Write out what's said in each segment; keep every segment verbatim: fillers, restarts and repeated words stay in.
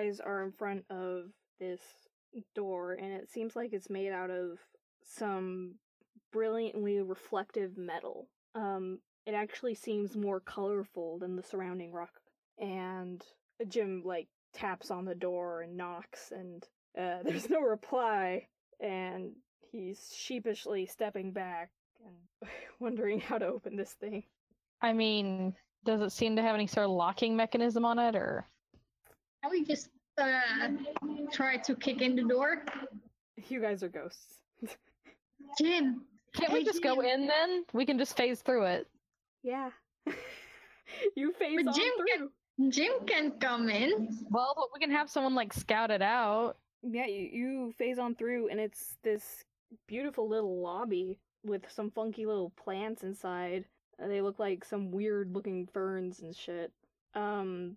guys are in front of this door, and it seems like it's made out of some brilliantly reflective metal. Um, it actually seems more colorful than the surrounding rock. And Jim, like, taps on the door and knocks, and uh, there's no reply, and he's sheepishly stepping back and wondering how to open this thing. I mean, does it seem to have any sort of locking mechanism on it, or...? I would just uh, try to kick in the door. You guys are ghosts. Jim! Can't hey, we just Jim. go in, then? We can just phase through it. Yeah. You phase but on Jim through. Can, Jim can come in. Well, but we can have someone, like, scout it out. Yeah, you, you phase on through, and it's this beautiful little lobby with some funky little plants inside. They look like some weird-looking ferns and shit. Um,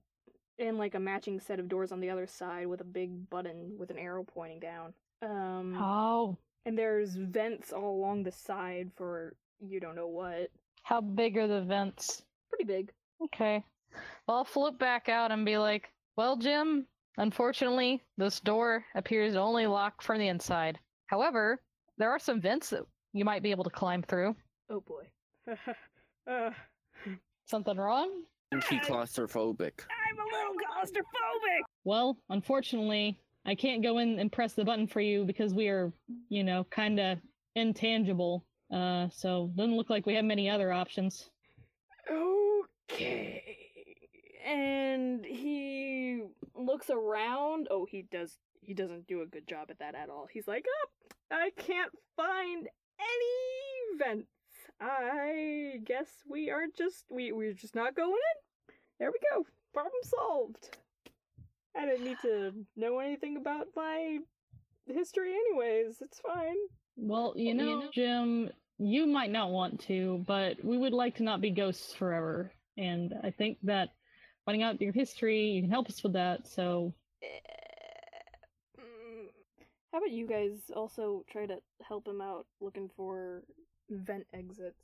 and, like, a matching set of doors on the other side with a big button with an arrow pointing down. Um, oh. And there's vents all along the side for you don't know what. How big are the vents? Pretty big. Okay. Well, I'll flip back out and be like, well, Jim, unfortunately, this door appears to only lock from the inside. However, there are some vents that you might be able to climb through. Oh, boy. Uh, Something wrong? I'm claustrophobic. I'm a little claustrophobic! Well, unfortunately, I can't go in and press the button for you because we are, you know, kind of intangible. Uh, so doesn't look like we have many other options. Okay. And he looks around. Oh, he does. He doesn't do a good job at that at all. He's like, oh, I can't find any vents. I guess we are just, we, we're just not going in. There we go. Problem solved. I didn't need to know anything about my history anyways. It's fine. Well, you know, you know, Jim, you might not want to, but we would like to not be ghosts forever. And I think that finding out your history, you can help us with that, so... How about you guys also try to help him out looking for... vent exits.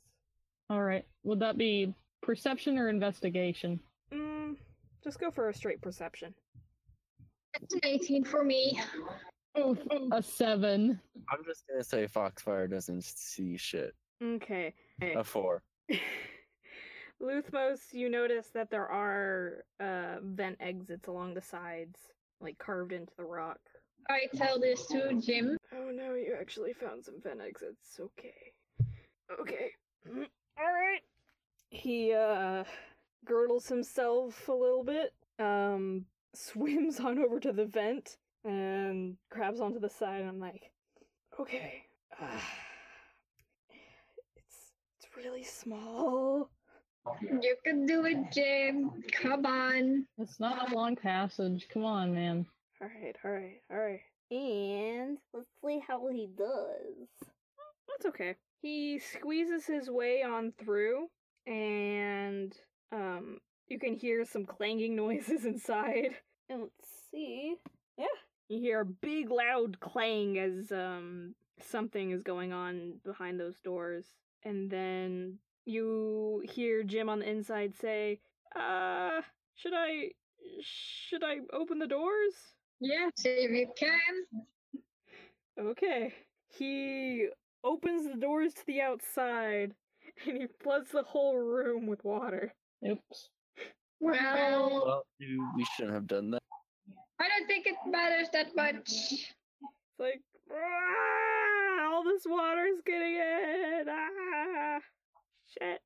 Alright. Would that be perception or investigation? Mm, just go for a straight perception. That's an eighteen for me. Oh, a seven. I'm just gonna say Foxfire doesn't see shit. Okay. A four. Luthmos, you notice that there are uh, vent exits along the sides, like carved into the rock. I tell this to Jim. Oh no, you actually found some vent exits. Okay. Okay. All right. He, uh, girdles himself a little bit, um, swims on over to the vent, and grabs onto the side, and I'm like, okay. Uh, it's, it's really small. You can do it, Jim. Come on. It's not a long passage. Come on, man. All right, all right, all right. And let's see how he does. That's okay. He squeezes his way on through, and um, you can hear some clanging noises inside. And let's see. Yeah. You hear a big, loud clang as um something is going on behind those doors. And then you hear Jim on the inside say, uh, should I, should I open the doors? Yes, if you can. Okay. He... opens the doors to the outside, and he floods the whole room with water. Oops. Well... well we shouldn't have done that. I don't think it matters that much. It's like, ah, all this water's getting in! Ah, shit.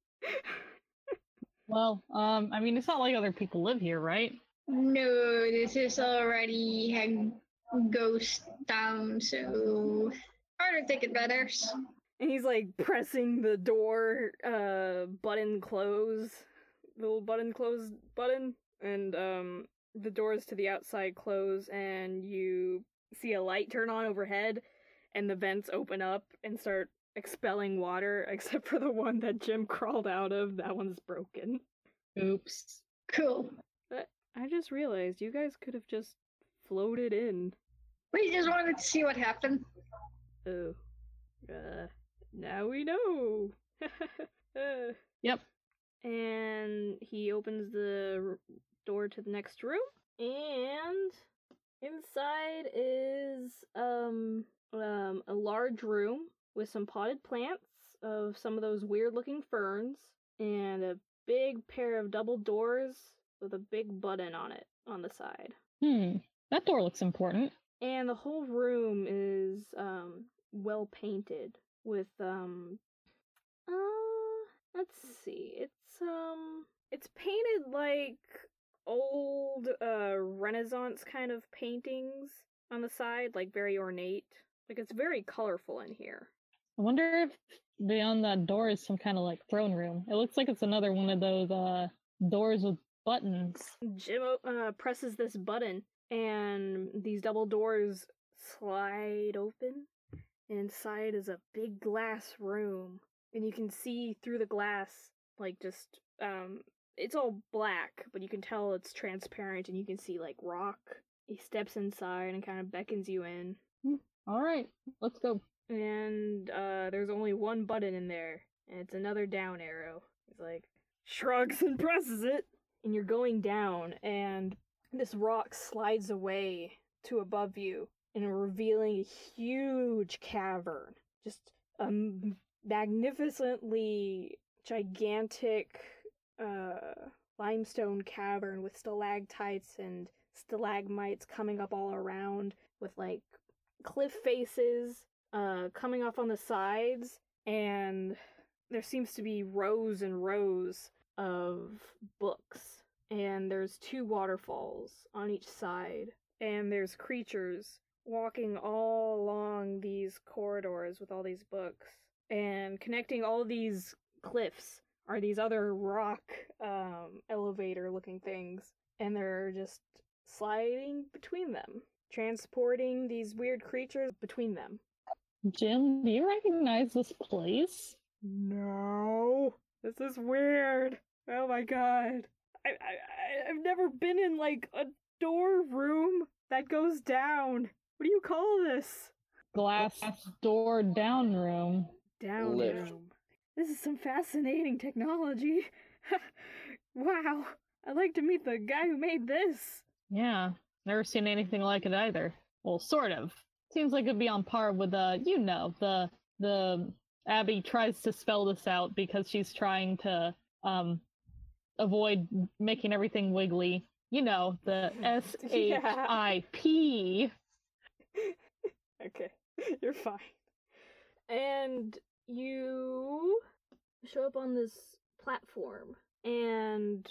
Well, um, I mean, it's not like other people live here, right? No, this is already a ghost town, so... I don't think it matters. And he's like pressing the door uh, button close, little button close button, and um, the doors to the outside close, and you see a light turn on overhead, and the vents open up and start expelling water, except for the one that Jim crawled out of. That one's broken. Oops. Cool. But I just realized you guys could have just floated in. We just wanted to see what happened. Oh, uh, now we know. uh. Yep. And he opens the r- door to the next room, and Inside is um, um, a large room with some potted plants of some of those weird-looking ferns and a big pair of double doors with a big button on it on the side. Hmm. That door looks important. And the whole room is um, well-painted with, um, uh, let's see, it's, um, it's painted like old uh, Renaissance kind of paintings on the side, like very ornate. Like, it's very colorful in here. I wonder if beyond that door is some kind of, like, throne room. It looks like it's another one of those uh, doors with buttons. Jim uh, presses this button, and these double doors slide open. And inside is a big glass room. And you can see through the glass, like, just, um, it's all black, but you can tell it's transparent, and you can see, like, rock. He steps inside and kind of beckons you in. All right, let's go. And uh, there's only one button in there, and it's another down arrow. He's like, shrugs and presses it. And you're going down, and this rock slides away to above you, and revealing a huge cavern. Just a magnificently gigantic uh, limestone cavern with stalactites and stalagmites coming up all around, with, like, cliff faces uh, coming off on the sides, and there seems to be rows and rows of books, and there's two waterfalls on each side, and there's creatures walking all along these corridors with all these books, and connecting all these cliffs are these other rock um, elevator looking things, and they're just sliding between them, transporting these weird creatures between them. Jim, do you recognize this place? No. This is weird. Oh my god. I, I, I've never been in, like, a door room that goes down. What do you call this? Glass door down room. Down Lift. room. This is some fascinating technology. Wow. I'd like to meet the guy who made this. Yeah. Never seen anything like it either. Well, sort of. Seems like it'd be on par with, uh, you know, the, the... Abby tries to spell this out because she's trying to um, avoid making everything wiggly. You know, the S H I P. Okay, you're fine. And you show up on this platform, and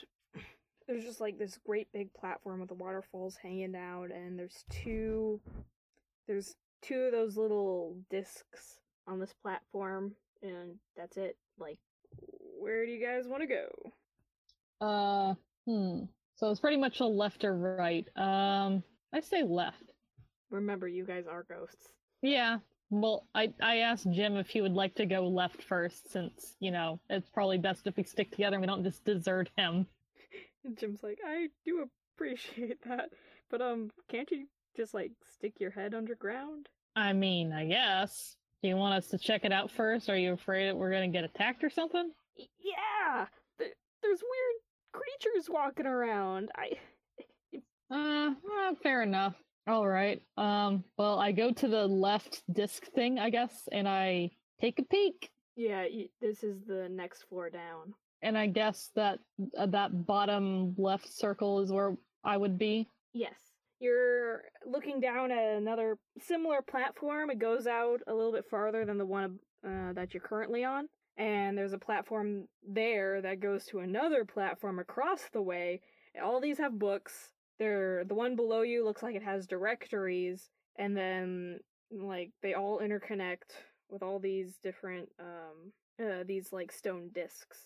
there's just, like, this great big platform with the waterfalls hanging out, and there's two, there's two of those little discs on this platform, and that's it. Like, where do you guys want to go? Uh, hmm. So it's pretty much a left or right. Um, I say left. Remember, you guys are ghosts. Yeah. Well, I, I asked Jim if he would like to go left first, since, you know, it's probably best if we stick together and we don't just desert him. Jim's like, I do appreciate that, but, um, can't you just, like, stick your head underground? I mean, I guess. Do you want us to check it out first? Are you afraid that we're going to get attacked or something? Yeah! Th- there's weird creatures walking around. I... uh, well, fair enough. All right. Um, well, I go to the left disc thing, I guess, and I take a peek. Yeah, you, this is the next floor down. And I guess that uh, that bottom left circle is where I would be? Yes. You're looking down at another similar platform. It goes out a little bit farther than the one uh, that you're currently on. And there's a platform there that goes to another platform across the way. All these have books. They're, the one below you looks like it has directories. And then, like, they all interconnect with all these different, um, uh, these, like, stone discs.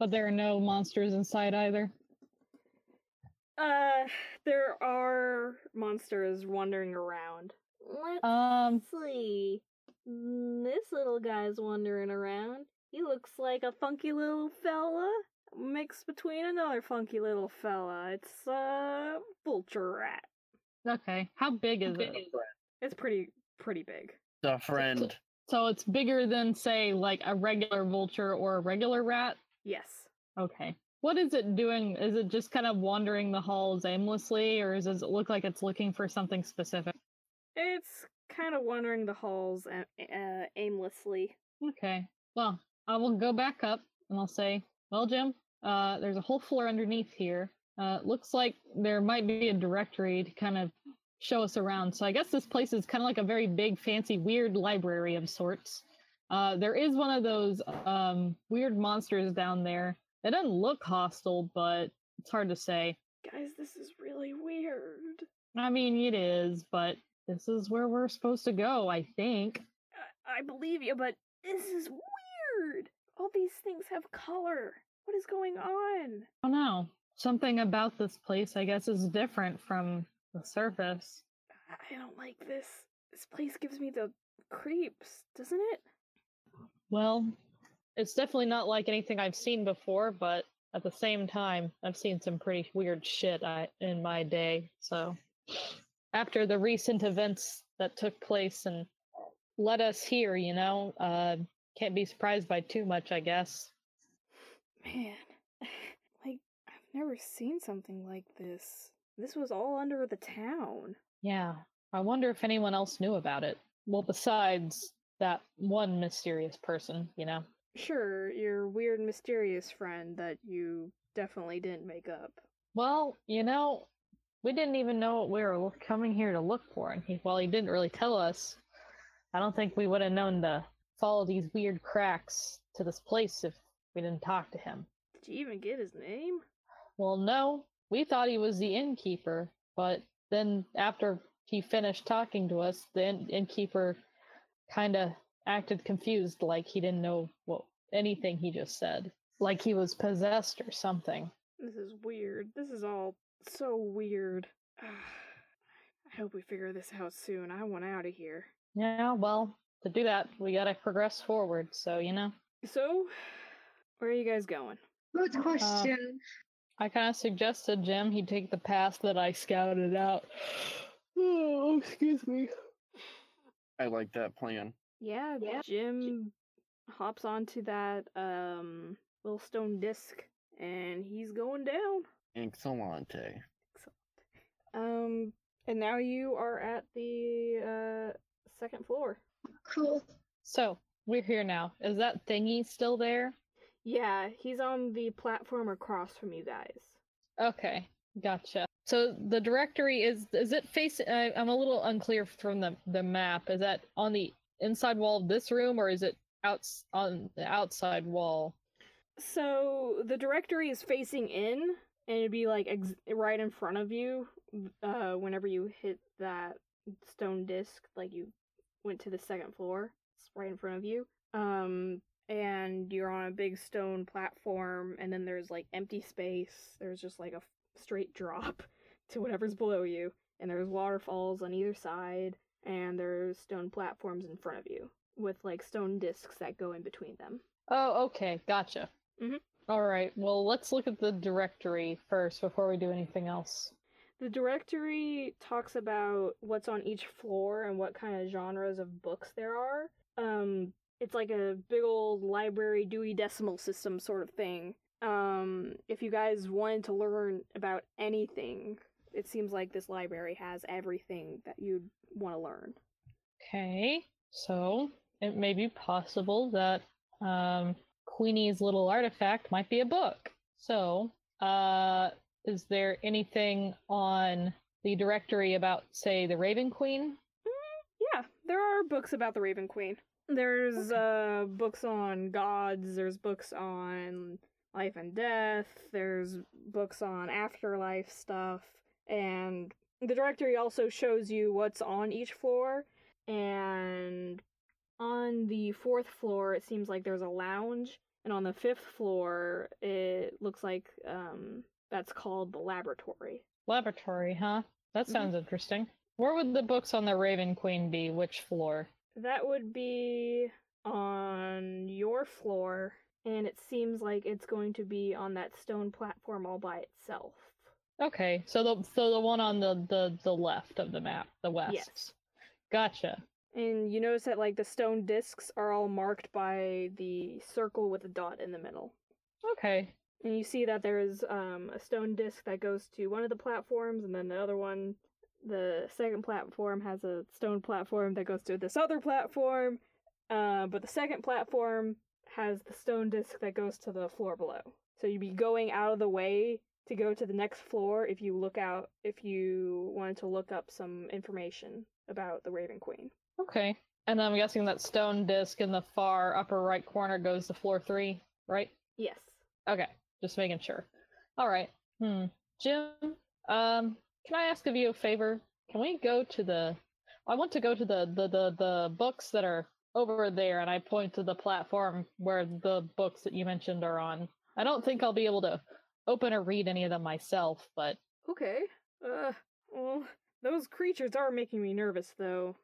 But there are no monsters inside either? Uh, there are monsters wandering around. Let's um, see. This little guy's wandering around. He looks like a funky little fella mixed between another funky little fella. It's, uh, vulture rat. Okay, how big is big. it? It's pretty, pretty big. The friend. So it's bigger than, say, like, a regular vulture or a regular rat? Yes. Okay. What is it doing? Is it just kind of wandering the halls aimlessly, or does it look like it's looking for something specific? It's kind of wandering the halls uh, aimlessly. Okay. Well, I will go back up, and I'll say, well, Jim, uh, there's a whole floor underneath here. Uh, looks like there might be a directory to kind of show us around. So I guess this place is kind of like a very big, fancy, weird library of sorts. Uh, there is one of those um, weird monsters down there. It doesn't look hostile, but it's hard to say. Guys, this is really weird. I mean, it is, but this is where we're supposed to go, I think. I, I believe you, but this is weird. All these things have color. What is going on? I don't know. Something about this place, I guess, is different from the surface. I don't like this. This place gives me the creeps, doesn't it? Well, it's definitely not like anything I've seen before, but at the same time, I've seen some pretty weird shit I, in my day. So, after the recent events that took place and led us here, you know, uh, can't be surprised by too much, I guess. Man, like, I've never seen something like this. This was all under the town. Yeah, I wonder if anyone else knew about it. Well, besides that one mysterious person, you know? Sure, your weird, mysterious friend that you definitely didn't make up. Well, you know, we didn't even know what we were coming here to look for, and he, while he didn't really tell us, I don't think we would have known to follow these weird cracks to this place if we didn't talk to him. Did you even get his name? Well, no. We thought he was the innkeeper, but then after he finished talking to us, the inn- innkeeper kind of acted confused, like he didn't know what anything he just said. Like he was possessed or something. This is weird. This is all so weird. I hope we figure this out soon. I want out of here. Yeah, well, to do that, we gotta progress forward, so, you know. So, where are you guys going? Good question. Uh, I kind of suggested, Jim, he take the path that I scouted out. Oh, excuse me. I like that plan. Yeah, yeah. Jim hops onto that um, little stone disc, and he's going down. Excellente. Excellente. Um, and now you are at the uh, second floor. Cool. So, we're here now. Is that thingy still there? Yeah, he's on the platform across from you guys. Okay, gotcha. So the directory is, is it facing, I, I'm a little unclear from the, the map. Is that on the inside wall of this room, or is it out, on the outside wall? So the directory is facing in, and it'd be like ex- right in front of you uh, whenever you hit that stone disc, like you went to the second floor. It's right in front of you. Um... And you're on a big stone platform, and then there's, like, empty space. There's just, like, a f- straight drop to whatever's below you. And there's waterfalls on either side, and there's stone platforms in front of you with, like, stone discs that go in between them. Oh, okay. Gotcha. Mm-hmm. All right. Well, let's look at the directory first before we do anything else. The directory talks about what's on each floor and what kind of genres of books there are. Um... It's like a big old library Dewey Decimal System sort of thing. Um, if you guys wanted to learn about anything, it seems like this library has everything that you'd want to learn. Okay, so it may be possible that um, Queenie's little artifact might be a book. So, uh, is there anything on the directory about, say, the Raven Queen? Mm, yeah, there are books about the Raven Queen. There's okay. uh, books on gods, there's books on life and death, there's books on afterlife stuff, and the directory also shows you what's on each floor, and on the fourth floor it seems like there's a lounge, and on the fifth floor it looks like um, that's called the laboratory. Laboratory, huh? That sounds mm-hmm. interesting. Where would the books on the Raven Queen be? Which floor? That would be on your floor, and it seems like it's going to be on that stone platform all by itself. Okay, so the so the one on the, the, the left of the map, the west. Yes. Gotcha. And you notice that like the stone discs are all marked by the circle with a dot in the middle. Okay, And you see that there's um, a stone disc that goes to one of the platforms, and then the other one, the second platform, has a stone platform that goes to this other platform, uh, but the second platform has the stone disc that goes to the floor below. So you'd be going out of the way to go to the next floor if you look out, if you wanted to look up some information about the Raven Queen. Okay. And I'm guessing that stone disc in the far upper right corner goes to floor three, right? Yes. Okay. Just making sure. All right. Hmm. Jim, um, can I ask of you a favor? Can we go to the... I want to go to the, the, the, the books that are over there, and I point to the platform where the books that you mentioned are on. I don't think I'll be able to open or read any of them myself, but... Okay. Uh, well, those creatures are making me nervous, though.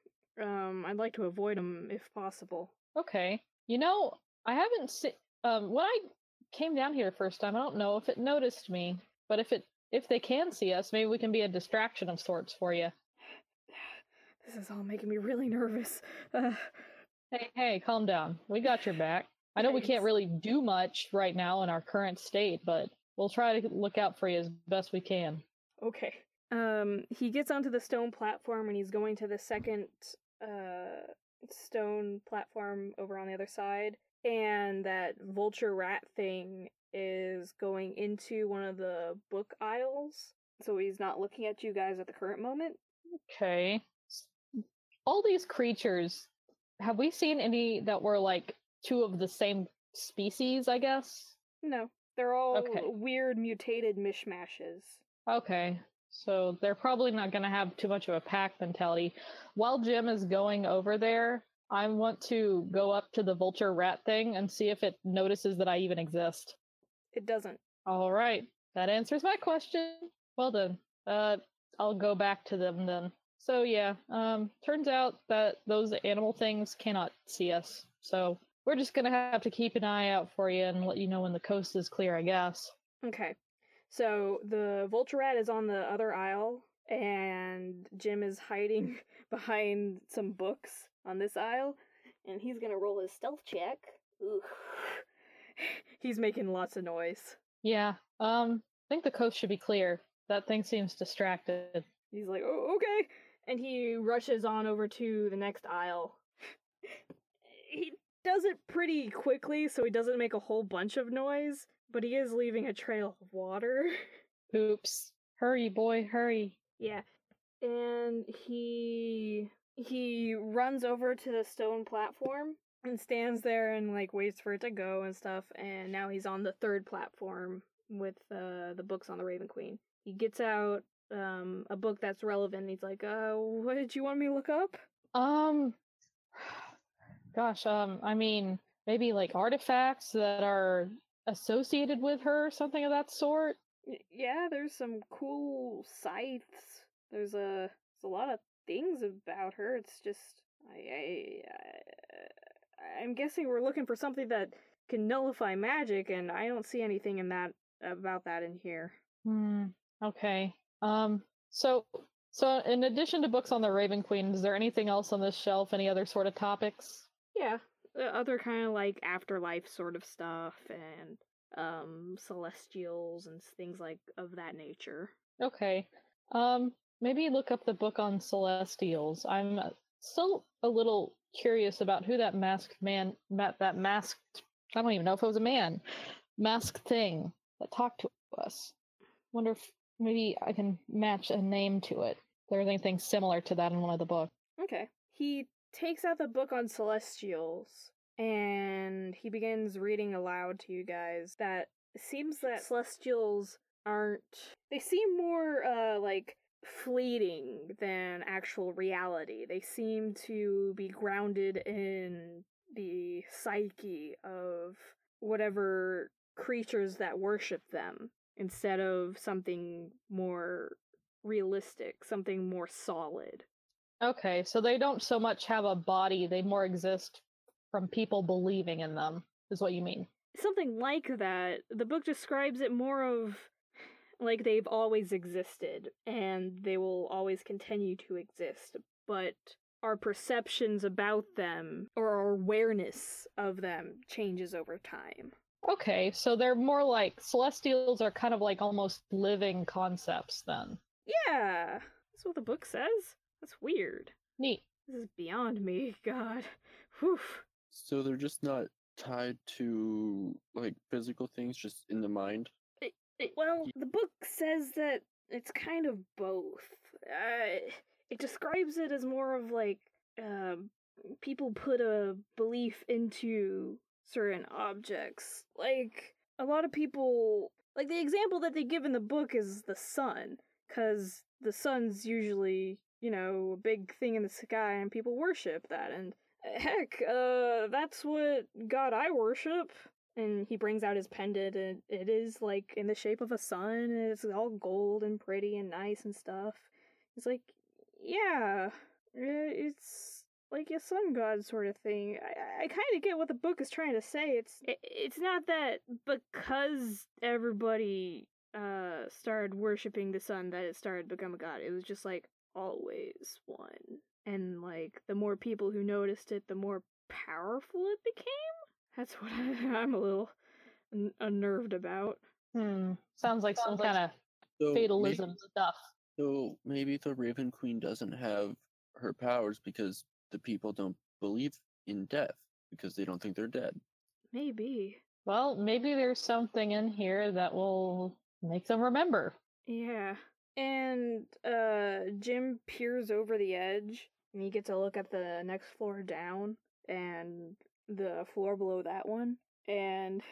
Um, I'd like to avoid them if possible. Okay. You know, I haven't seen... Um, when I came down here the first time, I don't know if it noticed me, but if it if they can see us, maybe we can be a distraction of sorts for you. This is all making me really nervous. Uh... Hey, hey, calm down. We got your back. I know Thanks. We can't really do much right now in our current state, but we'll try to look out for you as best we can. Okay. Um, he gets onto the stone platform, and he's going to the second uh, stone platform over on the other side, and that vulture rat thing is going into one of the book aisles, so he's not looking at you guys at the current moment. Okay. All these creatures, have we seen any that were, like, two of the same species, I guess? No. They're all okay. Weird mutated mishmashes. Okay, so they're probably not going to have too much of a pack mentality. While Jim is going over there, I want to go up to the vulture rat thing and see if it notices that I even exist. It doesn't. All right, that answers my question. Well done. Uh, I'll go back to them then. So yeah, um, turns out that those animal things cannot see us, so... We're just going to have to keep an eye out for you and let you know when the coast is clear, I guess. Okay. So the vulture rat is on the other aisle, and Jim is hiding behind some books on this aisle, and he's going to roll his stealth check. Oof. He's making lots of noise. Yeah. Um, I think the coast should be clear. That thing seems distracted. He's like, oh, okay. And he rushes on over to the next aisle. He does it pretty quickly, so he doesn't make a whole bunch of noise, but he is leaving a trail of water. Oops. Hurry, boy, hurry. Yeah. And he he runs over to the stone platform and stands there and, like, waits for it to go and stuff, and now he's on the third platform with uh, the books on the Raven Queen. He gets out um, a book that's relevant, and he's like, uh, what did you want me to look up? Um... Gosh, um, I mean, maybe, like, artifacts that are associated with her, something of that sort? Yeah, there's some cool scythes. There's a, there's a lot of things about her. It's just, I, I, I, I'm guessing we're looking for something that can nullify magic, and I don't see anything in that, about that in here. Hmm, okay. Um, so, so in addition to books on the Raven Queen, is there anything else on this shelf? Any other sort of topics? Yeah, other kind of, like, afterlife sort of stuff, and, um, celestials and things, like, of that nature. Okay. Um, maybe look up the book on celestials. I'm still a little curious about who that masked man, that masked, I don't even know if it was a man, masked thing that talked to us. Wonder if maybe I can match a name to it. If there's anything similar to that in one of the books. Okay. He takes out the book on celestials, and he begins reading aloud to you guys that it seems that celestials aren't... They seem more, uh, like, fleeting than actual reality. They seem to be grounded in the psyche of whatever creatures that worship them, instead of something more realistic, something more solid. Okay, so they don't so much have a body, they more exist from people believing in them, is what you mean. Something like that. The book describes it more of, like, they've always existed, and they will always continue to exist, but our perceptions about them, or our awareness of them, changes over time. Okay, so they're more like, celestials are kind of like almost living concepts then. Yeah, that's what the book says. That's weird. Neat. This is beyond me, God. Whew. So they're just not tied to, like, physical things, just in the mind? It, it, well, the book says that it's kind of both. Uh, it describes it as more of, like, uh, people put a belief into certain objects. Like, a lot of people... Like, the example that they give in the book is the sun, because the sun's usually, you know, a big thing in the sky, and people worship that, and heck, uh, that's what god I worship. And he brings out his pendant, and it is, like, in the shape of a sun, and it's all gold and pretty and nice and stuff. It's like, yeah, it's like a sun god sort of thing. I, I kind of get what the book is trying to say. It's it's not that because everybody uh started worshiping the sun that it started to become a god. It was just, like, always one. And, like, the more people who noticed it, the more powerful it became? That's what I, I'm a little un- unnerved about. Hmm. Sounds like Sounds some like, kind of so fatalism maybe, stuff. So maybe the Raven Queen doesn't have her powers because the people don't believe in death, because they don't think they're dead. Maybe. Well, maybe there's something in here that will make them remember. Yeah. And uh, Jim peers over the edge, and he gets a look at the next floor down, and the floor below that one, and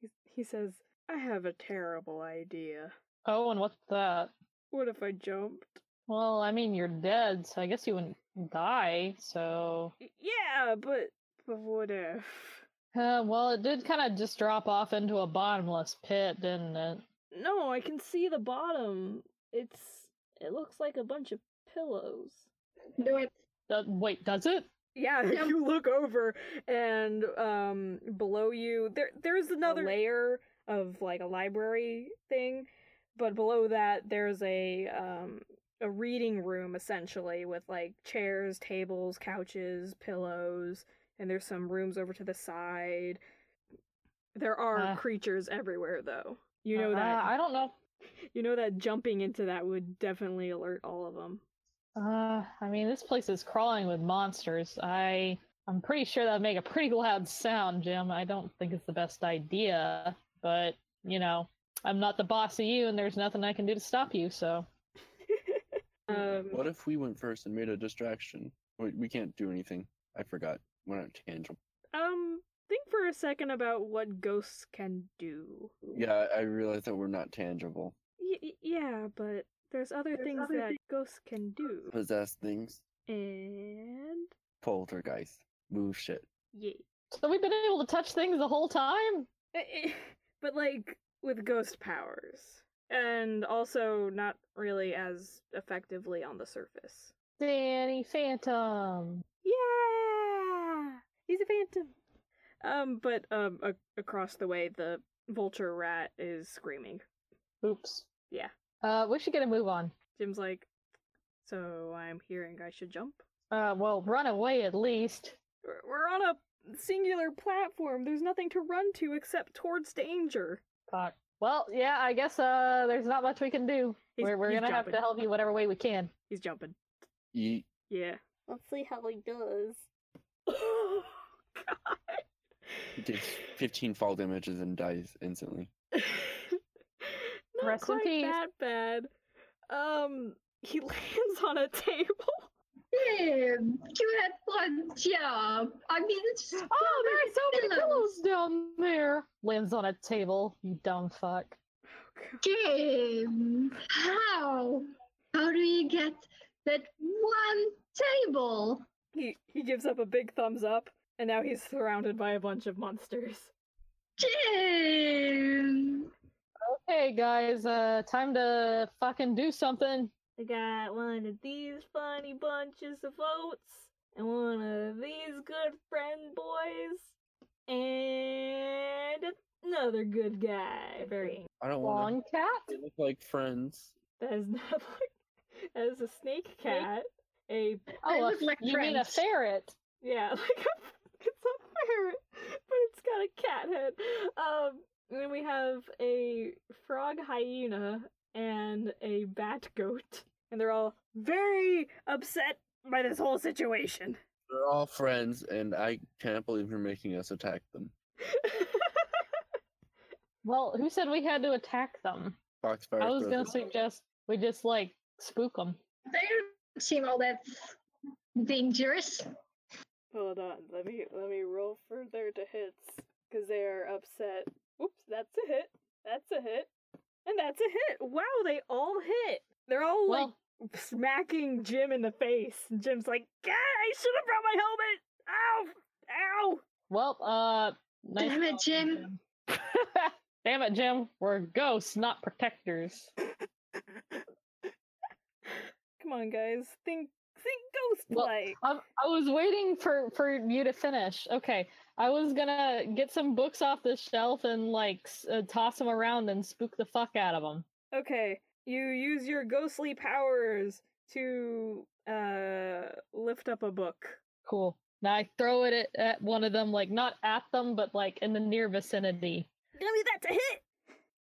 he, he says, I have a terrible idea. Oh, and what's that? What if I jumped? Well, I mean, you're dead, so I guess you wouldn't die, so... Yeah, but, but what if? Uh, well, it did kind of just drop off into a bottomless pit, didn't it? No, I can see the bottom. It's, it looks like a bunch of pillows. Do it. Uh, wait, does it? Yeah, yeah, you look over, and um, below you, there there's another a layer of, like, a library thing, but below that, there's a um a reading room, essentially, with, like, chairs, tables, couches, pillows, and there's some rooms over to the side. There are uh, creatures everywhere, though. You know uh, that. I don't know. You know that jumping into that would definitely alert all of them. Uh, I mean, this place is crawling with monsters. I, I'm pretty sure that would make a pretty loud sound, Jim. I don't think it's the best idea, but, you know, I'm not the boss of you, and there's nothing I can do to stop you, so. um, what if we went first and made a distraction? We, we can't do anything. I forgot. We're not tangible. Um, think for a second about what ghosts can do. Yeah, I realize that we're not tangible. Y- yeah, but... There's other There's things other that things. Ghosts can do. Possess things. And? Poltergeist. Move shit. Yeah. So we've been able to touch things the whole time? But, like, with ghost powers. And also not really as effectively on the surface. Danny Phantom! Yeah! He's a phantom! Um, but, um, a- across the way, the vulture rat is screaming. Oops. Yeah. Uh, we should get a move on. Jim's like, so I'm hearing I should jump? Uh, well, run away at least. We're on a singular platform. There's nothing to run to except towards danger. Fuck. Well, yeah, I guess, uh, there's not much we can do. He's, we're we're gonna jumping. Have to help you whatever way we can. He's jumping. Yeet. Yeah. Let's see how he does. Oh, God. He takes fifteen fall damages and dies instantly. Not quite that bad. Um, he lands on a table. Yeah, you had fun, yeah. I mean, it's just oh, there's so many pillows down there. Lands on a table, you dumb fuck. Jim, how? How do you get that one table? He he gives up a big thumbs up, and now he's surrounded by a bunch of monsters. Jim. Okay, guys, uh, time to fucking do something. I got one of these funny bunches of oats, and one of these good friend boys, and another good guy. Very I don't long wanna... cat. They look like friends. That is not like... That is a snake cat. A... Oh, a... Like you friends. Mean a ferret. Yeah, like a... It's a ferret, but it's got a cat head. we have a frog hyena and a bat goat. And they're all very upset by this whole situation. They're all friends, and I can't believe you're making us attack them. Well, who said we had to attack them? Foxfire I was going to suggest we just, like, spook them. They don't seem all that dangerous. Hold on, let me let me roll further to hits, because they are upset. Oops, that's a hit, that's a hit, and that's a hit! Wow, they all hit! They're all, well, like, smacking Jim in the face, and Jim's like, God, I should have brought my helmet! Ow! Ow! Well, uh... Nice Damn it, Jim! Jim. Damn it, Jim! We're ghosts, not protectors. Come on, guys, think... think ghost play. Well, I, I was waiting for, for you to finish. Okay, I was gonna get some books off the shelf and like uh, toss them around and spook the fuck out of them. Okay, you use your ghostly powers to uh lift up a book. Cool. Now I throw it at, at one of them, like not at them, but like in the near vicinity. Give me that to hit.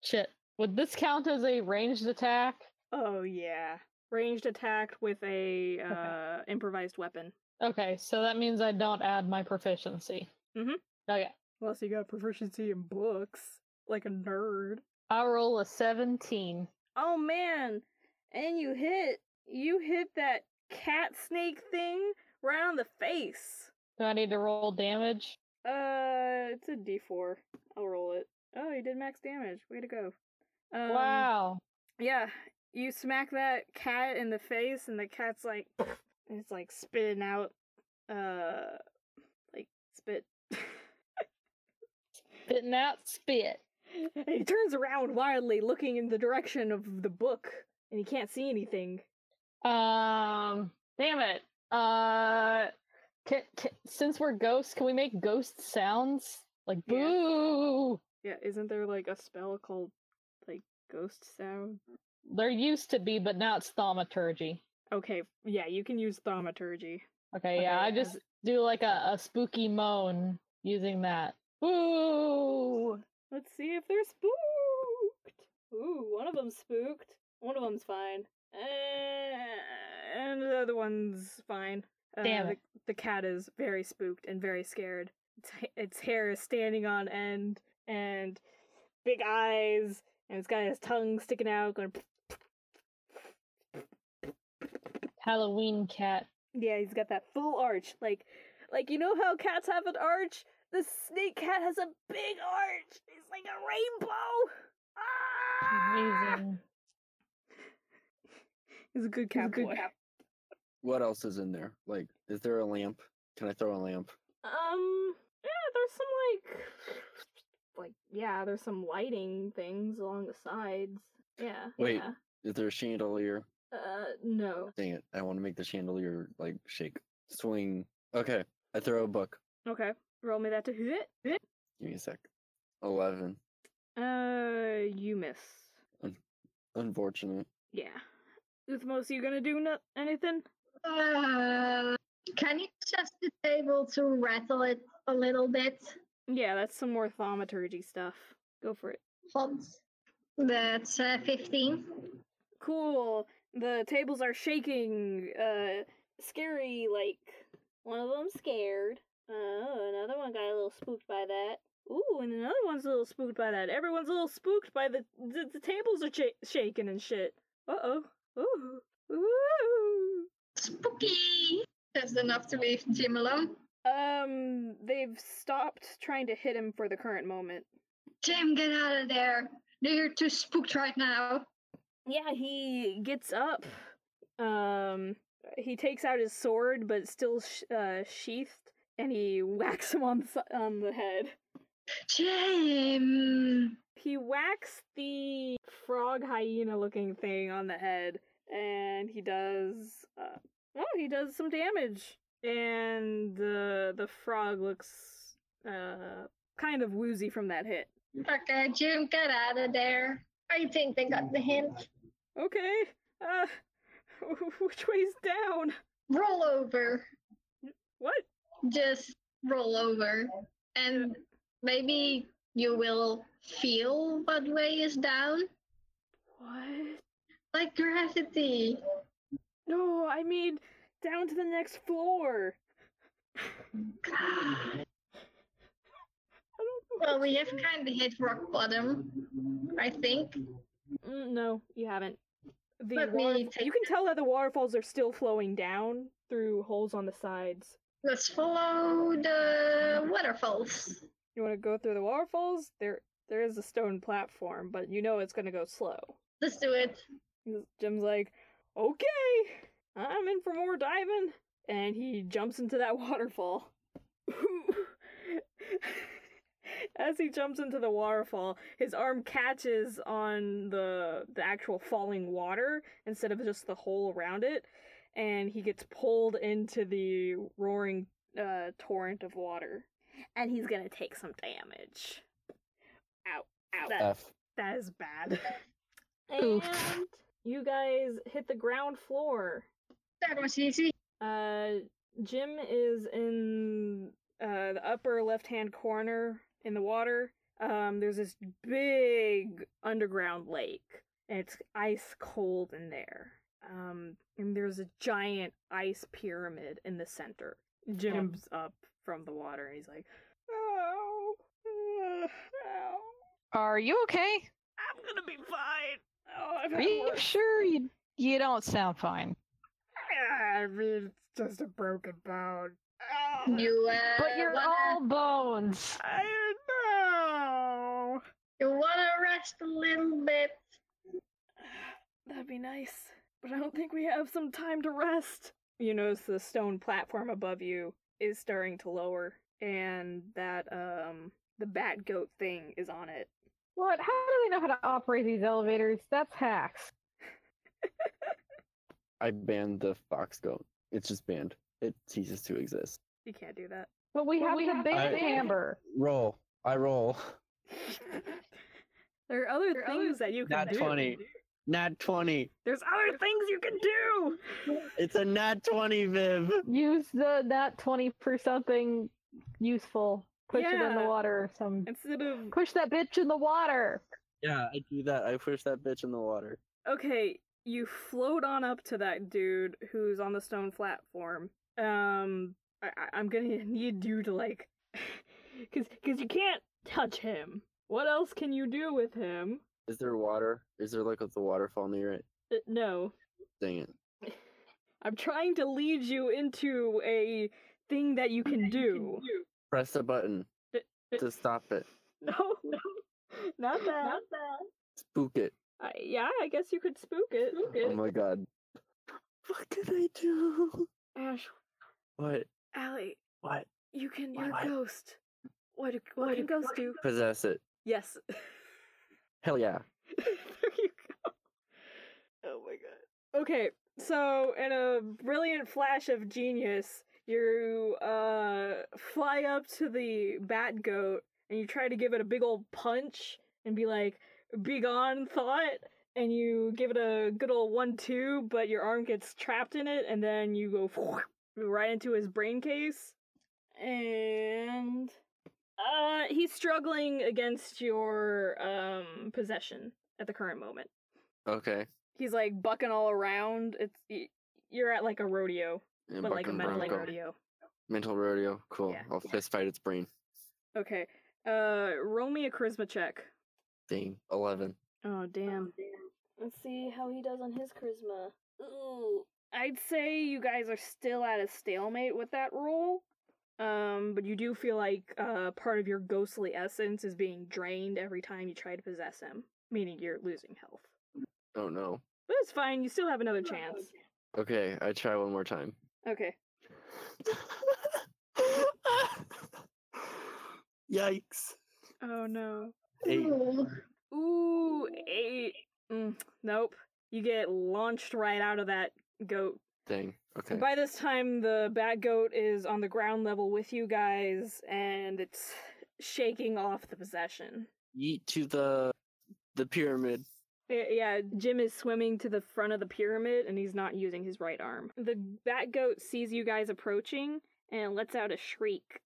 Shit. Would this count as a ranged attack? Oh yeah. Ranged attack with a uh, okay. improvised weapon. Okay, so that means I don't add my proficiency. Mm-hmm. Okay. Unless you got proficiency in books, like a nerd. I roll a seventeen. Oh man, and you hit, you hit that cat snake thing right on the face. Do I need to roll damage? Uh, it's a d four. I'll roll it. Oh, you did max damage. Way to go. Um, wow. Yeah. You smack that cat in the face, and the cat's like, it's like spitting out, uh, like spit. Spitting out spit. And he turns around wildly, looking in the direction of the book, and he can't see anything. Um, damn it. Uh, can, can, since we're ghosts, can we make ghost sounds? Like, boo! Yeah, yeah, isn't there like a spell called, like, ghost sound? There used to be, but now it's thaumaturgy. Okay, yeah, you can use thaumaturgy. Okay, okay yeah, yeah, I just do like a, a spooky moan using that. Ooh! Let's see if they're spooked! Ooh, one of them's spooked. One of them's fine. And the other one's fine. Uh, Damn it. The, the cat is very spooked and very scared. Its, its hair is standing on end, and big eyes, and it's got his tongue sticking out, going... Halloween cat. Yeah, he's got that full arch. Like, like you know how cats have an arch? The snake cat has a big arch! It's like a rainbow! Ah! Amazing. He's a good cat boy. What else is in there? Like, is there a lamp? Can I throw a lamp? Um, yeah, there's some, like... Like, yeah, there's some lighting things along the sides. Yeah. Wait, yeah. Is there a chandelier? Uh, no. Dang it, I want to make the chandelier, like, shake. Swing. Okay, I throw a book. Okay, roll me that to hit. Hit. Give me a sec. eleven. Uh, you miss. Un- unfortunate. Yeah. Is most you gonna do no- anything? Uh, can you adjust the table to rattle it a little bit? Yeah, that's some more thaumaturgy stuff. Go for it. That's uh, fifteen. Cool. The tables are shaking. Uh, scary, like, one of them's scared. Oh, another one got a little spooked by that. Ooh, and another one's a little spooked by that. Everyone's a little spooked by the... The, the tables are sh- shaking and shit. Uh-oh. Ooh. Ooh. Spooky! That's enough to leave Jim alone. Um, they've stopped trying to hit him for the current moment. Jim, get out of there. You're too spooked right now. Yeah, he gets up. Um, he takes out his sword, but still sh- uh, sheathed, and he whacks him on the, on the head. Jim! He whacks the frog hyena-looking thing on the head, and he does, uh, oh, he does some damage. And uh, the frog looks uh, kind of woozy from that hit. Okay, Jim, get out of there. I think they got the hint. Okay. Uh, which way's down? Roll over. What? Just roll over. And maybe you will feel what way is down. What? Like gravity. No, I mean down to the next floor. God. Well, we have kind of hit rock bottom, I think. Mm, no, you haven't. The Let water... me take... You can tell that the waterfalls are still flowing down through holes on the sides. Let's follow the waterfalls. You want to go through the waterfalls? There, there is a stone platform, but you know it's going to go slow. Let's do it. Jim's like, okay, I'm in for more diving. And he jumps into that waterfall. As he jumps into the waterfall, his arm catches on the the actual falling water instead of just the hole around it, and he gets pulled into the roaring uh, torrent of water. And he's gonna take some damage. Ow. Ow. That, that is bad. And you guys hit the ground floor. That was easy. Uh, Jim is in uh, the upper left-hand corner in the water. Um, there's this big underground lake, and it's ice cold in there. Um, and there's a giant ice pyramid in the center. Jim's oh. up from the water, and he's like, "Ow, uh, ow." Are you okay? I'm gonna be fine. Oh, I've Are you worse. sure you you don't sound fine? I mean, it's just a broken bone. Oh, you, uh, but you're wanna... all bones. I know. You want to rest a little bit? That'd be nice. But I don't think we have some time to rest. You notice the stone platform above you is starting to lower, and that um the bat goat thing is on it. What? How do they know how to operate these elevators? That's hacks. I banned the fox goat. It's just banned. It ceases to exist. You can't do that. But we well, have we the band hammer. Roll. I roll. There are other there things that you can nat do. twenty nat twenty There's other things you can do. It's a nat twenty, Viv. Use the nat twenty for something useful. Push yeah. it in the water or some. Instead of... Push that bitch in the water. Yeah, I do that. I push that bitch in the water. Okay. You float on up to that dude who's on the stone platform. Um, I, I, I'm gonna need you to, like... Because you can't touch him. What else can you do with him? Is there water? Is there, like, a, the waterfall near it? Uh, no. Dang it. I'm trying to lead you into a thing that you can do. Press a button to stop it. No, no. Not that. Not that. Spook it. Uh, yeah, I guess you could spook it. spook it. Oh my god. What did I do? Ash. What? Allie. What? You can, what? You're a ghost. What, what, what can ghosts do? Possess it. Yes. Hell yeah. There you go. Oh my god. Okay, so in a brilliant flash of genius, you uh, fly up to the bat goat and you try to give it a big old punch and be like, "Be gone, thought," and you give it a good old one two, but your arm gets trapped in it, and then you go right into his brain case, and uh, he's struggling against your um possession at the current moment. Okay. He's like bucking all around. It's you're at like a rodeo, yeah, but like a mental like rodeo. Mental rodeo. Cool. Yeah. I'll fist fight its brain. Okay. Uh, roll me a charisma check. eleven Oh, damn. Let's see how he does on his charisma. Ooh. I'd say you guys are still at a stalemate with that roll, um, but you do feel like uh, part of your ghostly essence is being drained every time you try to possess him, meaning you're losing health. Oh, no. But it's fine. You still have another chance. Okay, I try one more time. Okay. Yikes. Oh, no. Eight. Ooh, eight. Mm, nope. You get launched right out of that goat. Dang. Okay. By this time, the bat goat is on the ground level with you guys, and it's shaking off the possession. Yeet to the the pyramid. Yeah, Jim is swimming to the front of the pyramid, and he's not using his right arm. The bat goat sees you guys approaching and lets out a shriek.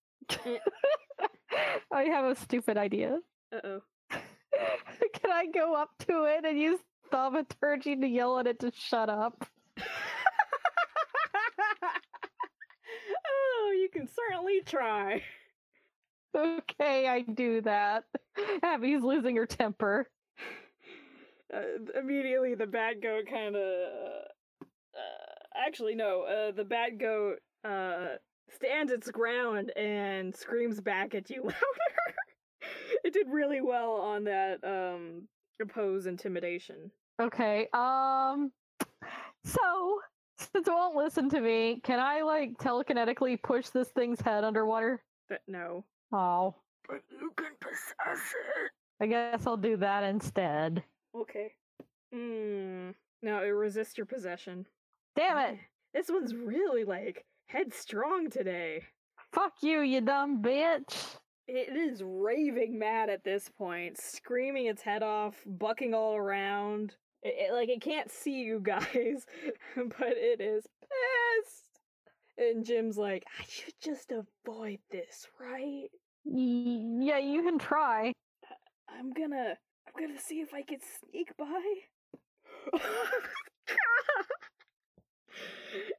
I have a stupid idea. Uh-oh. Can I go up to it and use thaumaturgy to yell at it to shut up? Oh, you can certainly try. Okay, I do that. Abby's losing her temper. Uh, immediately, the bad goat kind of... Uh, actually, no. Uh, the bad goat uh, stands its ground and screams back at you louder. It did really well on that um, oppose intimidation. Okay. Um. So, since it won't listen to me, can I, like, telekinetically push this thing's head underwater? But no. Oh. But you can possess it. I guess I'll do that instead. Okay. Mm. No, it resists your possession. Damn it! This one's really, like, headstrong today. Fuck you, you dumb bitch! It is raving mad at this point, screaming its head off, bucking all around. It, it, like, it can't see you guys, but it is pissed! And Jim's like, I should just avoid this, right? Yeah, you can try. I'm gonna, I'm gonna see if I can sneak by.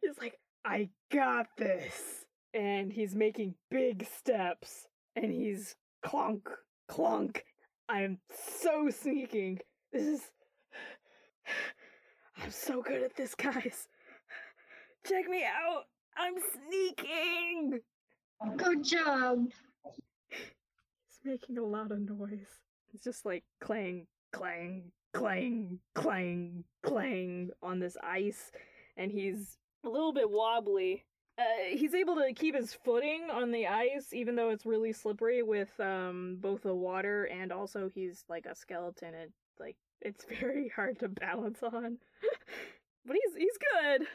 He's like, I got this. And he's making big steps. And he's clunk, clunk. I'm so sneaking. This is, I'm so good at this, guys. Check me out. I'm sneaking! Good job! He's making a lot of noise. It's just like clang, clang, clang, clang, clang on this ice, and he's a little bit wobbly. Uh, he's able to keep his footing on the ice, even though it's really slippery with um both the water and also he's like a skeleton, and like it's very hard to balance on. But he's he's good!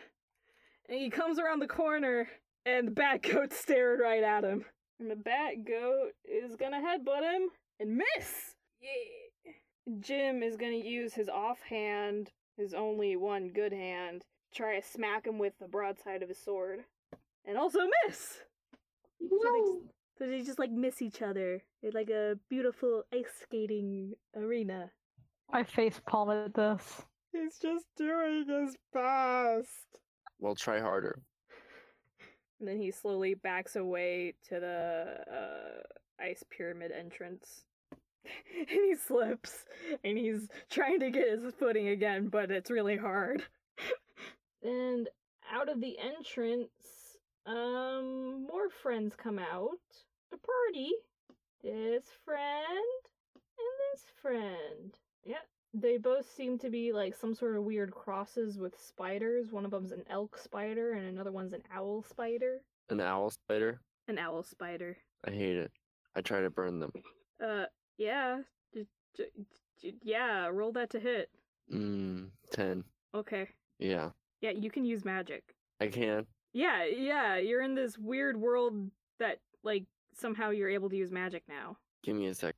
And he comes around the corner, and the bat goat's staring right at him. And the bat goat is gonna headbutt him and miss! Yeah. Jim is gonna use his offhand, his only one good hand, to try to smack him with the broadside of his sword. And also miss! So they, so they just, like, miss each other. They're like a beautiful ice skating arena. I facepalm at this. He's just doing his best. Well, try harder. And then he slowly backs away to the uh, ice pyramid entrance. And he slips. And he's trying to get his footing again, but it's really hard. And out of the entrance, um, more friends come out. The party. This friend. And this friend. Yep. They both seem to be, like, some sort of weird crosses with spiders. One of them's an elk spider, and another one's an owl spider. An owl spider? An owl spider. I hate it. I try to burn them. Uh, yeah. J- j- j- yeah, roll that to hit. Mm, ten. Okay. Yeah. Yeah, you can use magic. I can? Yeah, yeah, you're in this weird world that, like, somehow you're able to use magic now. Give me a sec.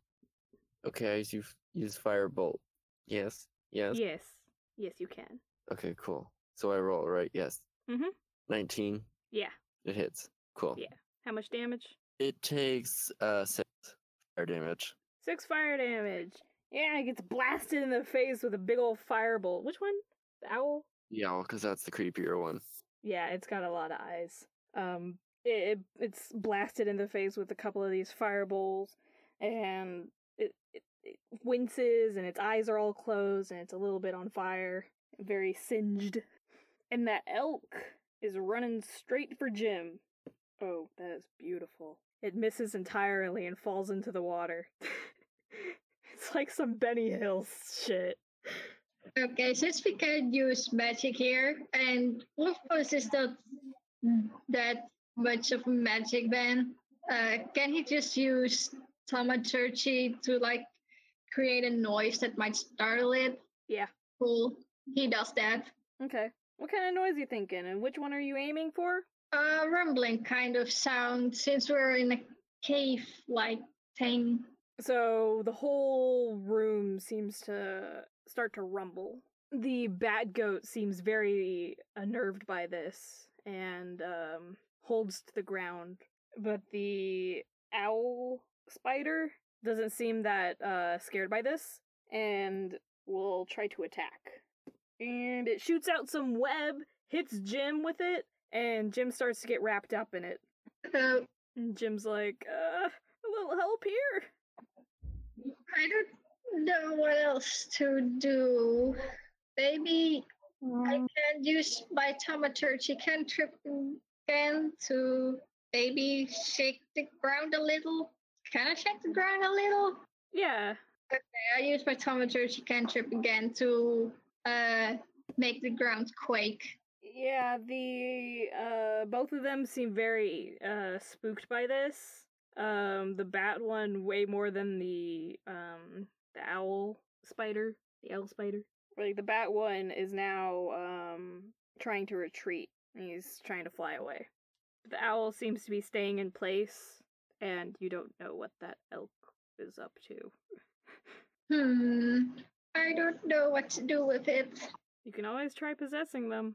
Okay, I use, use Firebolt. Yes, yes. Yes, yes, you can. Okay, cool. So I roll, right? Yes. Mm-hmm. nineteen. Yeah. It hits. Cool. Yeah. How much damage? It takes, uh, six fire damage. Six fire damage. Yeah, it gets blasted in the face with a big old firebolt. Which one? The owl? Yeah, because that's the creepier one. Yeah, it's got a lot of eyes. Um, it, it it's blasted in the face with a couple of these firebolts, and it... it It winces, and its eyes are all closed, and it's a little bit on fire. Very singed. And that elk is running straight for Jim. Oh, that is beautiful. It misses entirely and falls into the water. It's like some Benny Hill shit. Okay, since we can use magic here, and what is that, that much of magic, Ben? Uh, can he just use thaumaturgy to, like, create a noise that might startle it? Yeah. Cool. He does that. Okay. What kind of noise are you thinking? And which one are you aiming for? A rumbling kind of sound, since we're in a cave-like thing. So the whole room seems to start to rumble. The bat goat seems very unnerved by this and um, holds to the ground. But the owl spider doesn't seem that uh, scared by this, and will try to attack. And it shoots out some web, hits Jim with it, and Jim starts to get wrapped up in it. And Jim's like, uh, a little help here. I don't know what else to do. Maybe I can use my thaumaturgy cantrip again to maybe shake the ground a little. Can I shake the ground a little? Yeah. Okay, I use my thaumaturgy cantrip again to uh, make the ground quake. Yeah, the uh, both of them seem very uh, spooked by this. Um, the bat one way more than the um, the owl spider, the owl spider. Like the bat one is now um, trying to retreat. He's trying to fly away. The owl seems to be staying in place, and you don't know what that elk is up to. Hmm. I don't know what to do with it. You can always try possessing them.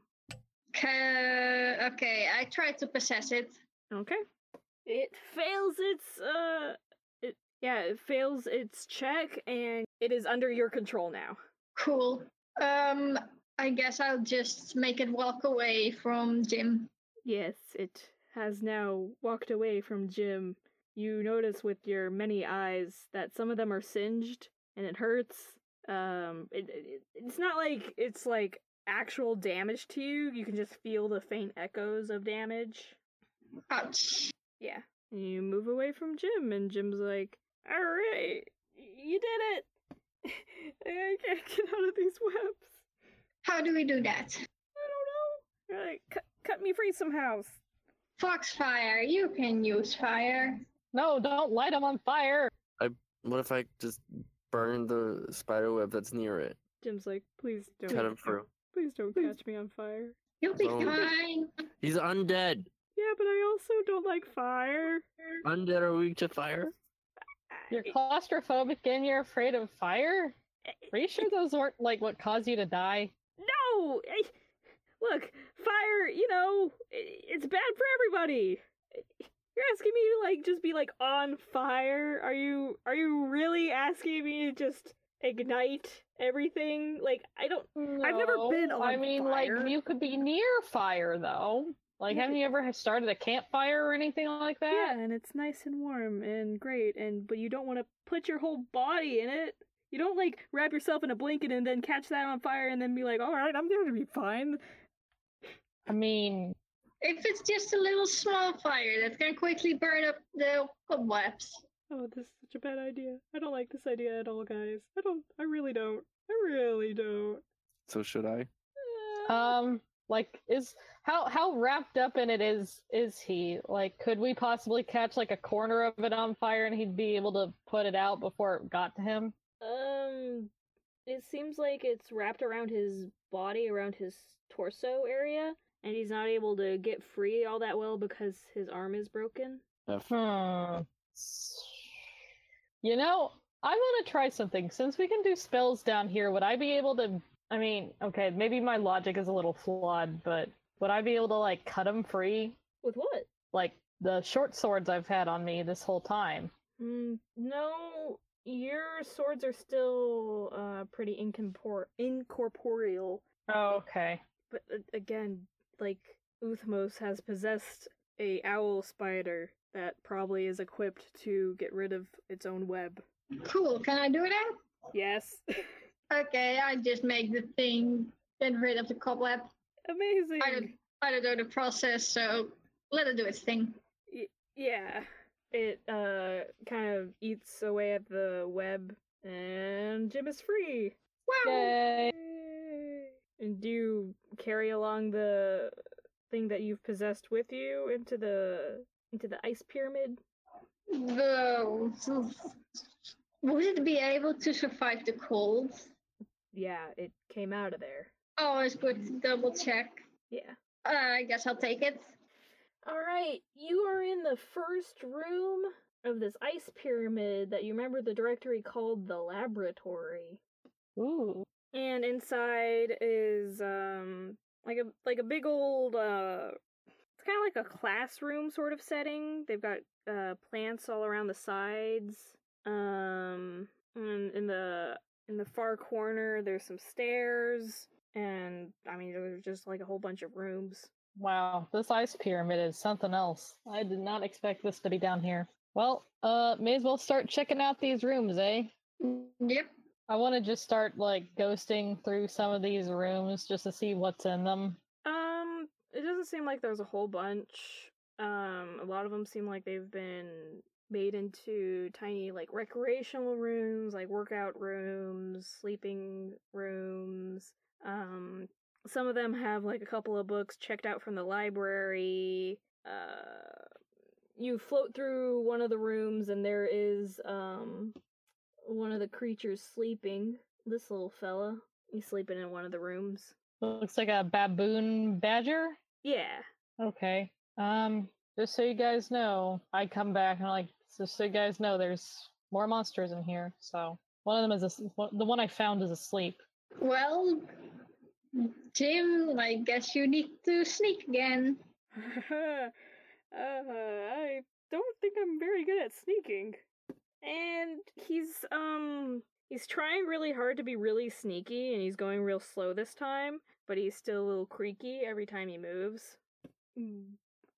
Uh, okay, I tried to possess it. Okay. It fails its, uh... It, yeah, it fails its check, and it is under your control now. Cool. Um, I guess I'll just make it walk away from Jim. Yes, it has now walked away from Jim. You notice with your many eyes that some of them are singed, and it hurts. Um, it, it it's not like it's, like, actual damage to you. You can just feel the faint echoes of damage. Ouch. Yeah. You move away from Jim, and Jim's like, all right, you did it. I can't get out of these webs. How do we do that? I don't know. Like, cut, cut me free somehow. Foxfire, you can use fire. No, don't light them on fire. I. What if I just burn the spider web that's near it? Jim's like, please don't. Cut him through. Please don't catch me on fire. You'll be oh. fine. He's undead. Yeah, but I also don't like fire. Undead are weak to fire. You're claustrophobic and you're afraid of fire? Are you sure those weren't, like, what caused you to die? No! I, look, fire, you know, it's bad for everybody. You're asking me to, like, just be, like, on fire? Are you, are you really asking me to just ignite everything? Like, I don't... No, I've never been on fire. I mean, fire. Like, you could be near fire, though. Like, haven't you ever started a campfire or anything like that? Yeah, and it's nice and warm and great, and but you don't want to put your whole body in it. You don't, like, wrap yourself in a blanket and then catch that on fire and then be like, all right, I'm going to be fine. I mean... If it's just a little small fire that's going to quickly burn up the webs. Oh, this is such a bad idea. I don't like this idea at all, guys. I don't... I really don't. I really don't. So should I? Uh... Um... Like, is how how wrapped up in it is is he? Like, could we possibly catch, like, a corner of it on fire and he'd be able to put it out before it got to him? Um, it seems like it's wrapped around his body, around his torso area, and he's not able to get free all that well because his arm is broken. Hmm. You know, I want to try something. Since we can do spells down here, would I be able to... I mean, okay, maybe my logic is a little flawed, but would I be able to, like, cut them free? With what? Like, the short swords I've had on me this whole time. Mm, no, your swords are still uh, pretty incompor- incorporeal. Oh, okay. But, uh, again, like, Uthmos has possessed a owl spider that probably is equipped to get rid of its own web. Cool, can I do that? Yes. Okay, I just make the thing, get rid of the cobweb. Amazing. I don't, I don't know the process, so let it do its thing. Y- yeah. It uh kind of eats away at the web, and Jim is free. Wow! Yay. And do you carry along the thing that you've possessed with you into the into the ice pyramid? No. Would it be able to survive the cold? Yeah, it came out of there. Oh, it's good to double check. Yeah. Uh, I guess I'll take it. All right, you are in the first room of this ice pyramid that you remember the directory called the laboratory. Ooh. And inside is um like a like a big old uh it's kind of like a classroom sort of setting. They've got uh plants all around the sides. Um, and in the in the far corner, there's some stairs, and I mean, there's just like a whole bunch of rooms. Wow, this ice pyramid is something else. I did not expect this to be down here. Well, uh, may as well start checking out these rooms, eh? Yep. I want to just start like ghosting through some of these rooms just to see what's in them. Um, it doesn't seem like there's a whole bunch. Um, a lot of them seem like they've been made into tiny, like, recreational rooms, like workout rooms, sleeping rooms. Um, some of them have like a couple of books checked out from the library. Uh, you float through one of the rooms and there is, um... one of the creatures sleeping. This little fella. He's sleeping in one of the rooms. Looks like a baboon badger? Yeah. Okay. Um, just so you guys know, I come back and I'm like, just so you guys know, there's more monsters in here. So, one of them is, a, the one I found is asleep. Well, Jim, I guess you need to sneak again. uh, I don't think I'm very good at sneaking. And he's, um, he's trying really hard to be really sneaky, and he's going real slow this time, but he's still a little creaky every time he moves.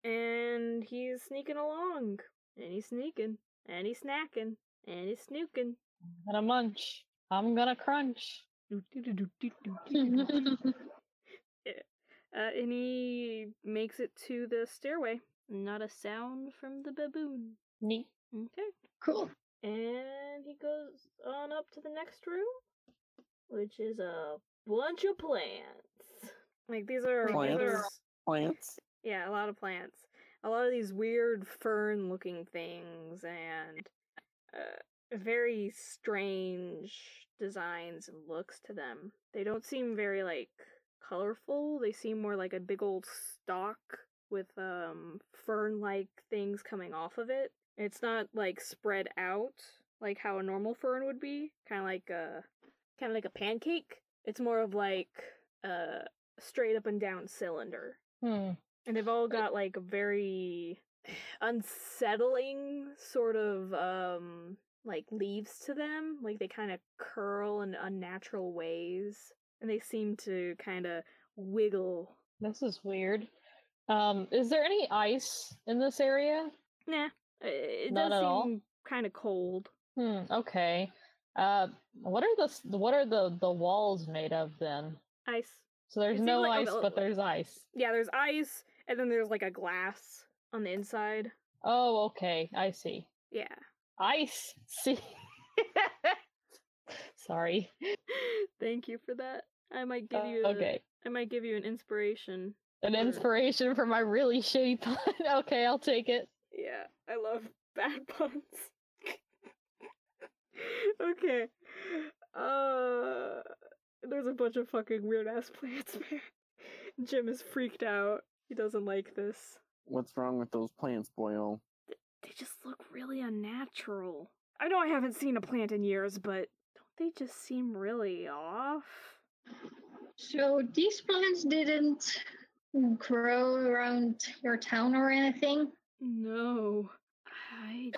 And he's sneaking along, and he's sneaking, and he's snacking, and he's snooking. I'm gonna munch. I'm gonna crunch. uh, and he makes it to the stairway. Not a sound from the baboon. Neat. Okay. Cool. And he goes on up to the next room, which is a bunch of plants. Like, these are... Plants? These are, plants? Yeah, a lot of plants. A lot of these weird fern-looking things and uh, very strange designs and looks to them. They don't seem very, like, colorful. They seem more like a big old stalk with um, fern-like things coming off of it. It's not, like, spread out like how a normal fern would be. Kind of like a kind of like a pancake. It's more of, like, a straight up and down cylinder. Hmm. And they've all got, like, a very unsettling sort of, um, like, leaves to them. Like, they kind of curl in unnatural ways. And they seem to kind of wiggle. This is weird. Um, is there any ice in this area? Nah. It Not does at seem kind of cold. Hmm, okay. Uh, what are the what are the, the walls made of then? Ice. So there's no like ice, a, but there's ice. Yeah, there's ice, and then there's like a glass on the inside. Oh, okay. I see. Yeah. Ice. See. Sorry. Thank you for that. I might give uh, you. Okay. A, I might give you an inspiration. An for... inspiration for my really shitty pun. Okay, I'll take it. Yeah, I love bad puns. Okay. Uh, there's a bunch of fucking weird-ass plants, man. Jim is freaked out. He doesn't like this. What's wrong with those plants, boyo? They just look really unnatural. I know I haven't seen a plant in years, but don't they just seem really off? So these plants didn't grow around your town or anything? No. I...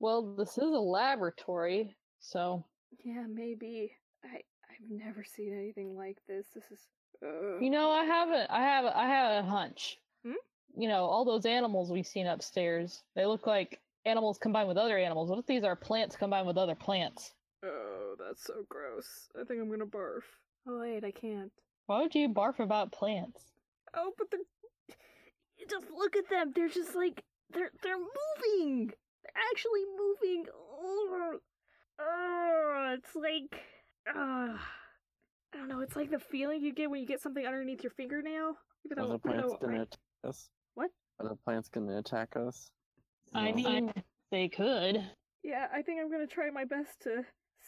Well, this is a laboratory, so... Yeah, maybe. I, I've never seen anything like this. This is... Uh... You know, I have a, I have a, I have a hunch. Hmm? You know, all those animals we've seen upstairs, they look like animals combined with other animals. What if these are plants combined with other plants? Oh, that's so gross. I think I'm gonna barf. Oh, wait, I can't. Why would you barf about plants? Oh, but they're... Just look at them! They're just like... They're they're moving. They're actually moving. Oh, oh it's like uh, I don't know. It's like the feeling you get when you get something underneath your fingernail. Even Are the plants know, gonna I... attack us? What? Are the plants gonna attack us? No. I mean, they could. Yeah, I think I'm gonna try my best to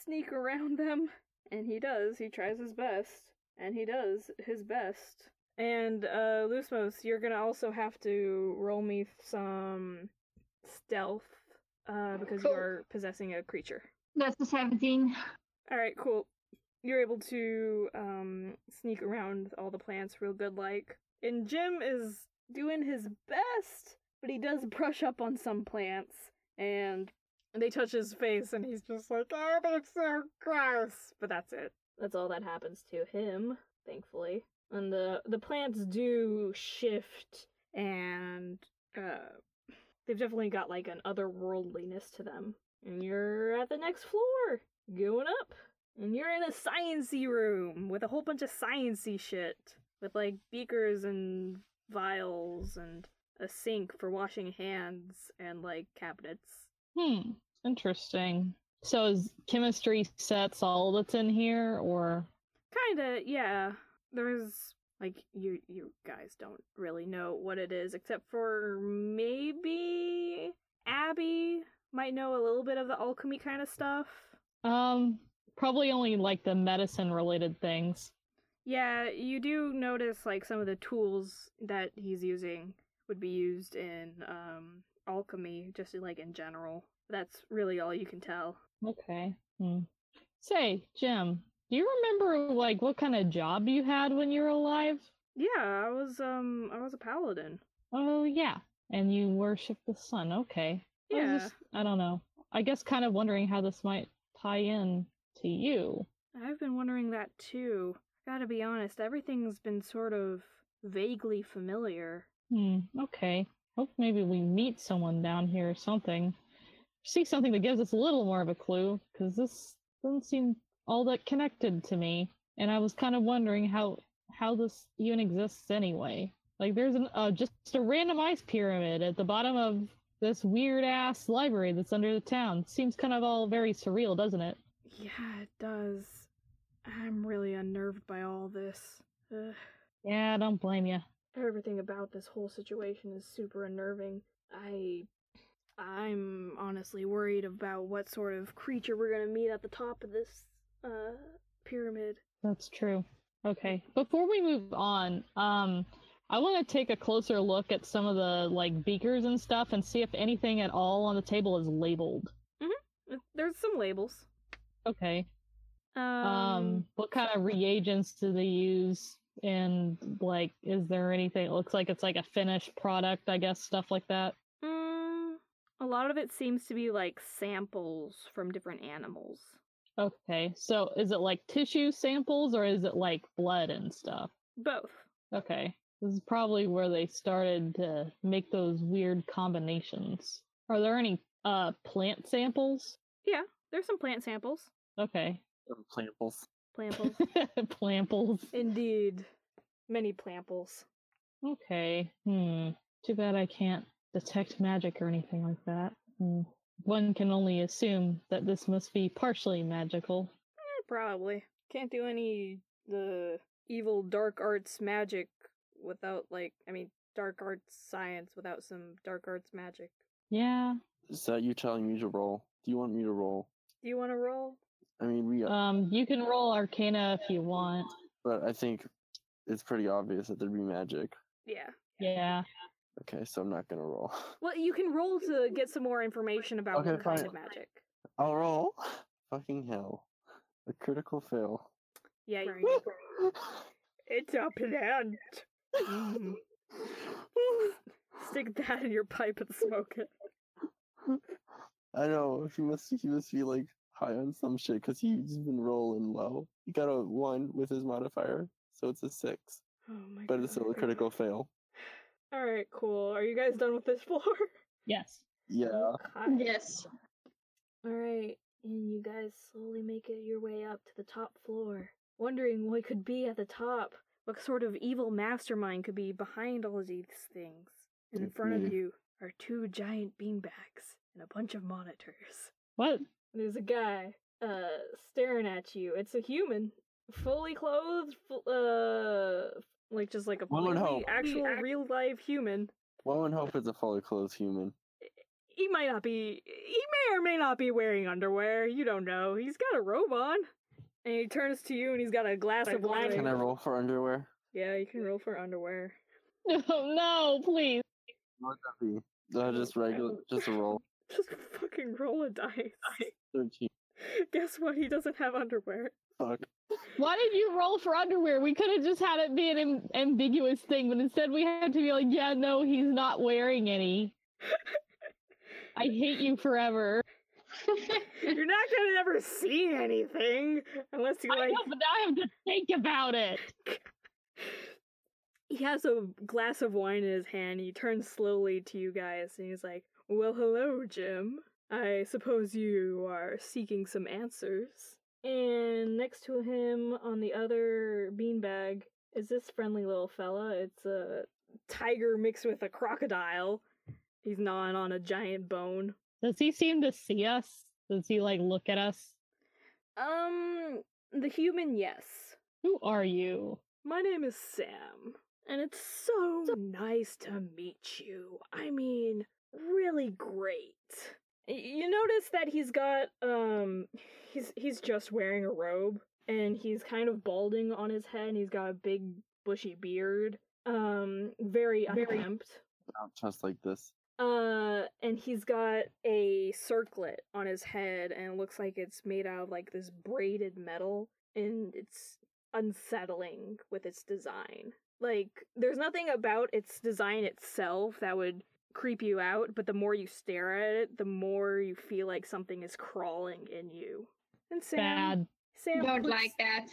sneak around them. And he does. He tries his best, and he does his best. And, uh, Lusmos, you're gonna also have to roll me some stealth, uh, because cool. You're possessing a creature. That's a seventeen. Alright, cool. You're able to, um, sneak around all the plants real good-like. And Jim is doing his best, but he does brush up on some plants, and And they touch his face and he's just like, oh, that's so gross. But that's it. That's all that happens to him, thankfully. And the, the plants do shift, and uh, they've definitely got like an otherworldliness to them. And you're at the next floor, going up. And you're in a sciencey room with a whole bunch of sciencey shit. With like beakers and vials and a sink for washing hands and like cabinets. Hmm, interesting. So is chemistry sets all that's in here, or? Kinda, yeah. There's, like, you you guys don't really know what it is, except for maybe Abby might know a little bit of the alchemy kind of stuff. Um, probably only, like, the medicine-related things. Yeah, you do notice, like, some of the tools that he's using would be used in um, alchemy, just, like, in general. That's really all you can tell. Okay. Hmm. Say, Jim, do you remember, like, what kind of job you had when you were alive? Yeah, I was, um, I was a paladin. Oh, yeah. And you worship the sun. Okay. Yeah. I, just, I don't know. I guess kind of wondering how this might tie in to you. I've been wondering that, too. Gotta be honest, everything's been sort of vaguely familiar. Hmm, okay. Hope maybe we meet someone down here or something. See something that gives us a little more of a clue, because this doesn't seem all that connected to me, and I was kind of wondering how how this even exists anyway. Like, there's an uh, just a randomized pyramid at the bottom of this weird-ass library that's under the town. Seems kind of all very surreal, doesn't it? Yeah, it does. I'm really unnerved by all this. Ugh. Yeah, don't blame you. Everything about this whole situation is super unnerving. I... I'm honestly worried about what sort of creature we're gonna meet at the top of this Uh, pyramid. That's true. Okay. Before we move on, um, I want to take a closer look at some of the, like, beakers and stuff and see if anything at all on the table is labeled. Mm-hmm. There's some labels. Okay. Um, um what kind of reagents do they use? And, like, is there anything? It looks like it's, like, a finished product, I guess, stuff like that. Mm, a lot of it seems to be, like, samples from different animals. Okay, so is it like tissue samples or is it like blood and stuff? Both. Okay, this is probably where they started to make those weird combinations. Are there any uh, plant samples? Yeah, there's some plant samples. Okay. Some plantples. Plantples. Plantples. Indeed. Many plantples. Okay, hmm. Too bad I can't detect magic or anything like that. Hmm. One can only assume that this must be partially magical. Eh, probably. Can't do any the evil dark arts magic without, like, I mean, dark arts science without some dark arts magic. Yeah. Is that you telling me to roll? Do you want me to roll? Do you want to roll? I mean, we... Um, you can roll Arcana if you want. But I think it's pretty obvious that there'd be magic. Yeah. Yeah. Okay, so I'm not going to roll. Well, you can roll to get some more information about okay, what fine. kind of magic. I'll roll. Fucking hell. A critical fail. Yeah, you're right. It's a plant. Mm. Stick that in your pipe and smoke it. I know. He must, he must be, like, high on some shit, because he's been rolling low. He got a one with his modifier, so it's a six. Oh my but God. It's still a critical fail. All right, cool. Are you guys done with this floor? Yes. Yeah. Hi. Yes. All right, and you guys slowly make it your way up to the top floor, wondering what could be at the top, what sort of evil mastermind could be behind all of these things. And in front of you are two giant beanbags and a bunch of monitors. What? There's a guy uh, staring at you. It's a human, fully clothed, uh... Like, just like a really actual act- real-life human. One would hope it's a fully clothed human. He might not be... He may or may not be wearing underwear. You don't know. He's got a robe on. And he turns to you and he's got a glass of wine. Can I roll for underwear? Yeah, you can roll for underwear. No, no, please. What would that be? Uh, just regular... Just a roll. Just fucking roll a dice. thirteen. Guess what? He doesn't have underwear. Fuck. Why did you roll for underwear? We could have just had it be an im- ambiguous thing, but instead we had to be like, yeah, no, he's not wearing any. I hate you forever. You're not gonna ever see anything unless you like. I know, but now I have to think about it. He has a glass of wine in his hand. He turns slowly to you guys, and he's like, "Well, hello, Jim. I suppose you are seeking some answers." And next to him, on the other beanbag, is this friendly little fella. It's a tiger mixed with a crocodile. He's gnawing on a giant bone. Does he seem to see us? Does he, like, look at us? Um, the human, yes. Who are you? My name is Sam, and it's so, so nice to meet you. I mean, really great. You notice that he's got, um, he's he's just wearing a robe, and he's kind of balding on his head, and he's got a big, bushy beard. Um, very unkempt. Not just like this. Uh, and he's got a circlet on his head, and it looks like it's made out of, like, this braided metal, and it's unsettling with its design. Like, there's nothing about its design itself that would creep you out, but the more you stare at it, the more you feel like something is crawling in you. And Sam... Bad. Sam Don't puts... like that.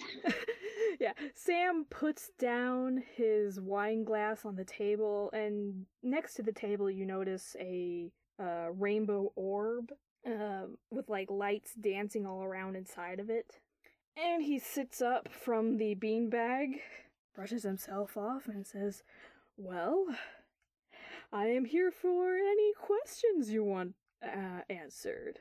Yeah. Sam puts down his wine glass on the table, and next to the table you notice a uh, rainbow orb uh, with, like, lights dancing all around inside of it. And he sits up from the beanbag, brushes himself off, and says, "Well, I am here for any questions you want uh, answered."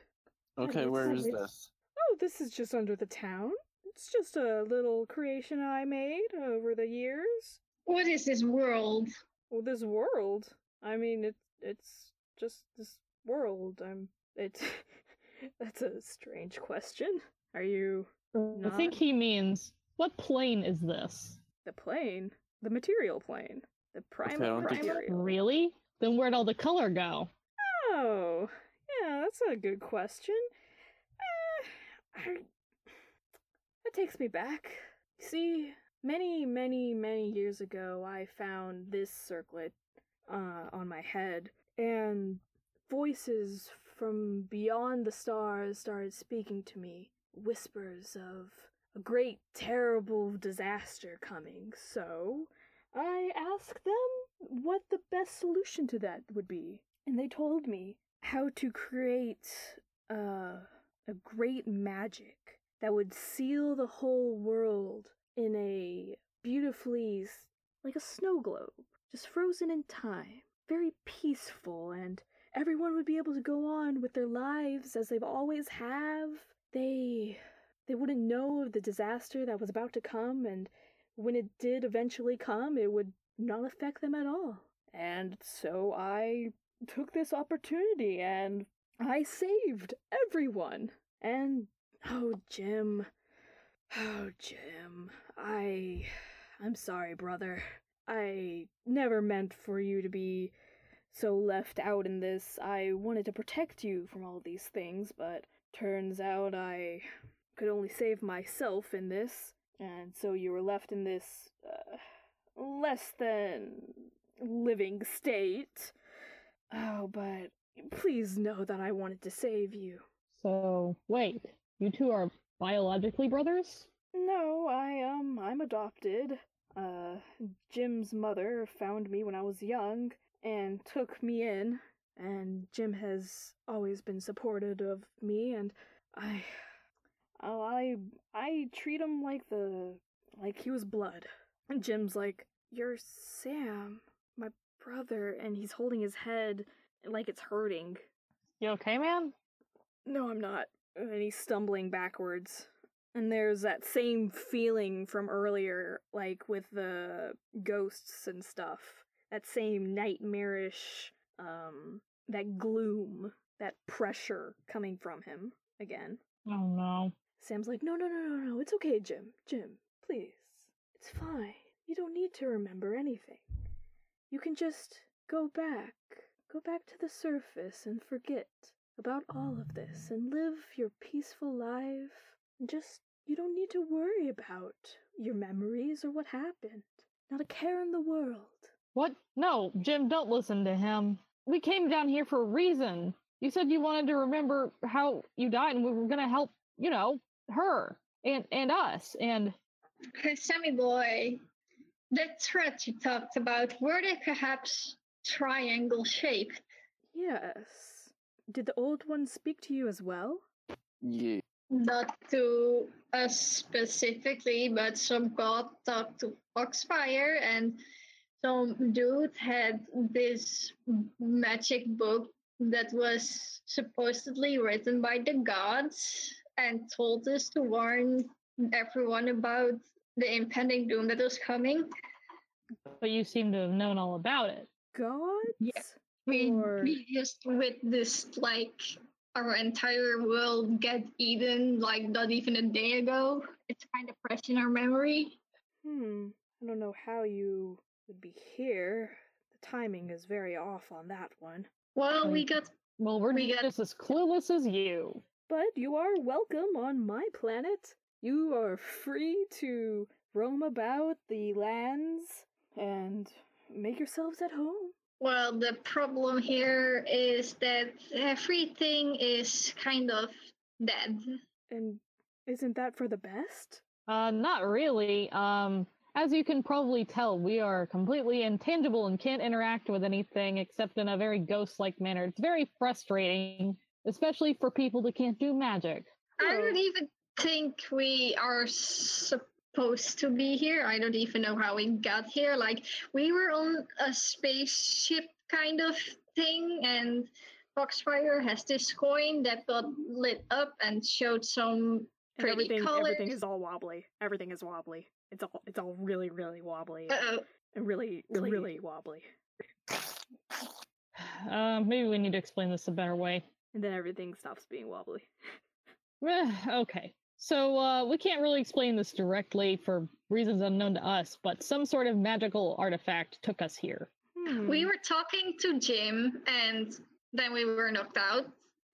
Okay, where is this? Oh, this is just under the town. It's just a little creation I made over the years. What is this world? Well, this world? I mean, it, it's just this world. I'm... It, that's a strange question. Are you not... I think he means, what plane is this? The plane? The material plane. The primal okay, material. Think... Really? Then where'd all the color go? Oh, yeah, that's a good question. That takes me back. See, many, many, many years ago, I found this circlet uh, on my head, and voices from beyond the stars started speaking to me, whispers of a great, terrible disaster coming. So I asked them what the best solution to that would be, and they told me how to create uh. a great magic that would seal the whole world in a beautifully, like a snow globe, just frozen in time, very peaceful, and everyone would be able to go on with their lives as they've always have. They, they wouldn't know of the disaster that was about to come, and when it did eventually come, it would not affect them at all. And so I took this opportunity and I saved everyone. And, oh, Jim. Oh, Jim. I... I'm sorry, brother. I never meant for you to be so left out in this. I wanted to protect you from all these things, but turns out I could only save myself in this. And so you were left in this uh, less than living state. Oh, but... please know that I wanted to save you. So, wait, you two are biologically brothers? No, I, um, I'm adopted. Uh, Jim's mother found me when I was young and took me in, and Jim has always been supportive of me, and I, oh, I, I treat him like the, like he was blood. And Jim's like, "You're Sam, my brother," and he's holding his head like it's hurting. You okay, man? No, I'm not. And he's stumbling backwards. And there's that same feeling from earlier, like with the ghosts and stuff. That same nightmarish, um, that gloom, that pressure coming from him again. Oh, no. Sam's like, no, no, no, no, no. It's okay, Jim. Jim, please. It's fine. You don't need to remember anything. You can just go back. Go back to the surface and forget about all of this and live your peaceful life. Just, you don't need to worry about your memories or what happened. Not a care in the world. What? No, Jim, don't listen to him. We came down here for a reason. You said you wanted to remember how you died, and we were going to help, you know, her and, and us. And Sammy boy, that thread you talked about, were they perhaps triangle shaped? Yes. Did the old one speak to you as well? Yeah. Not to us specifically, but some god talked to Foxfire, and some dude had this magic book that was supposedly written by the gods and told us to warn everyone about the impending doom that was coming. But you seem to have known all about it. Gods? Yeah. We, or... we just witnessed, like, our entire world get eaten, like, not even a day ago. It's kind of fresh in our memory. Hmm. I don't know how you would be here. The timing is very off on that one. Well, we got... Well, we're we just got, as clueless as you. But you are welcome on my planet. You are free to roam about the lands and make yourselves at home. Well, the problem here is that everything is kind of dead. And isn't that for the best? Uh, not really. Um... As you can probably tell, we are completely intangible and can't interact with anything except in a very ghost-like manner. It's very frustrating, especially for people that can't do magic. I don't even think we are supposed to be here. I don't even know how we got here. Like, we were on a spaceship kind of thing, and Foxfire has this coin that got lit up and showed some pretty and everything, colors. Everything is all wobbly. Everything is wobbly. It's all it's all really, really wobbly. Uh-oh. And really, really, really wobbly. Uh, maybe we need to explain this a better way. And then everything stops being wobbly. Okay. So uh, we can't really explain this directly for reasons unknown to us, but some sort of magical artifact took us here. Hmm. We were talking to Jim, and then we were knocked out,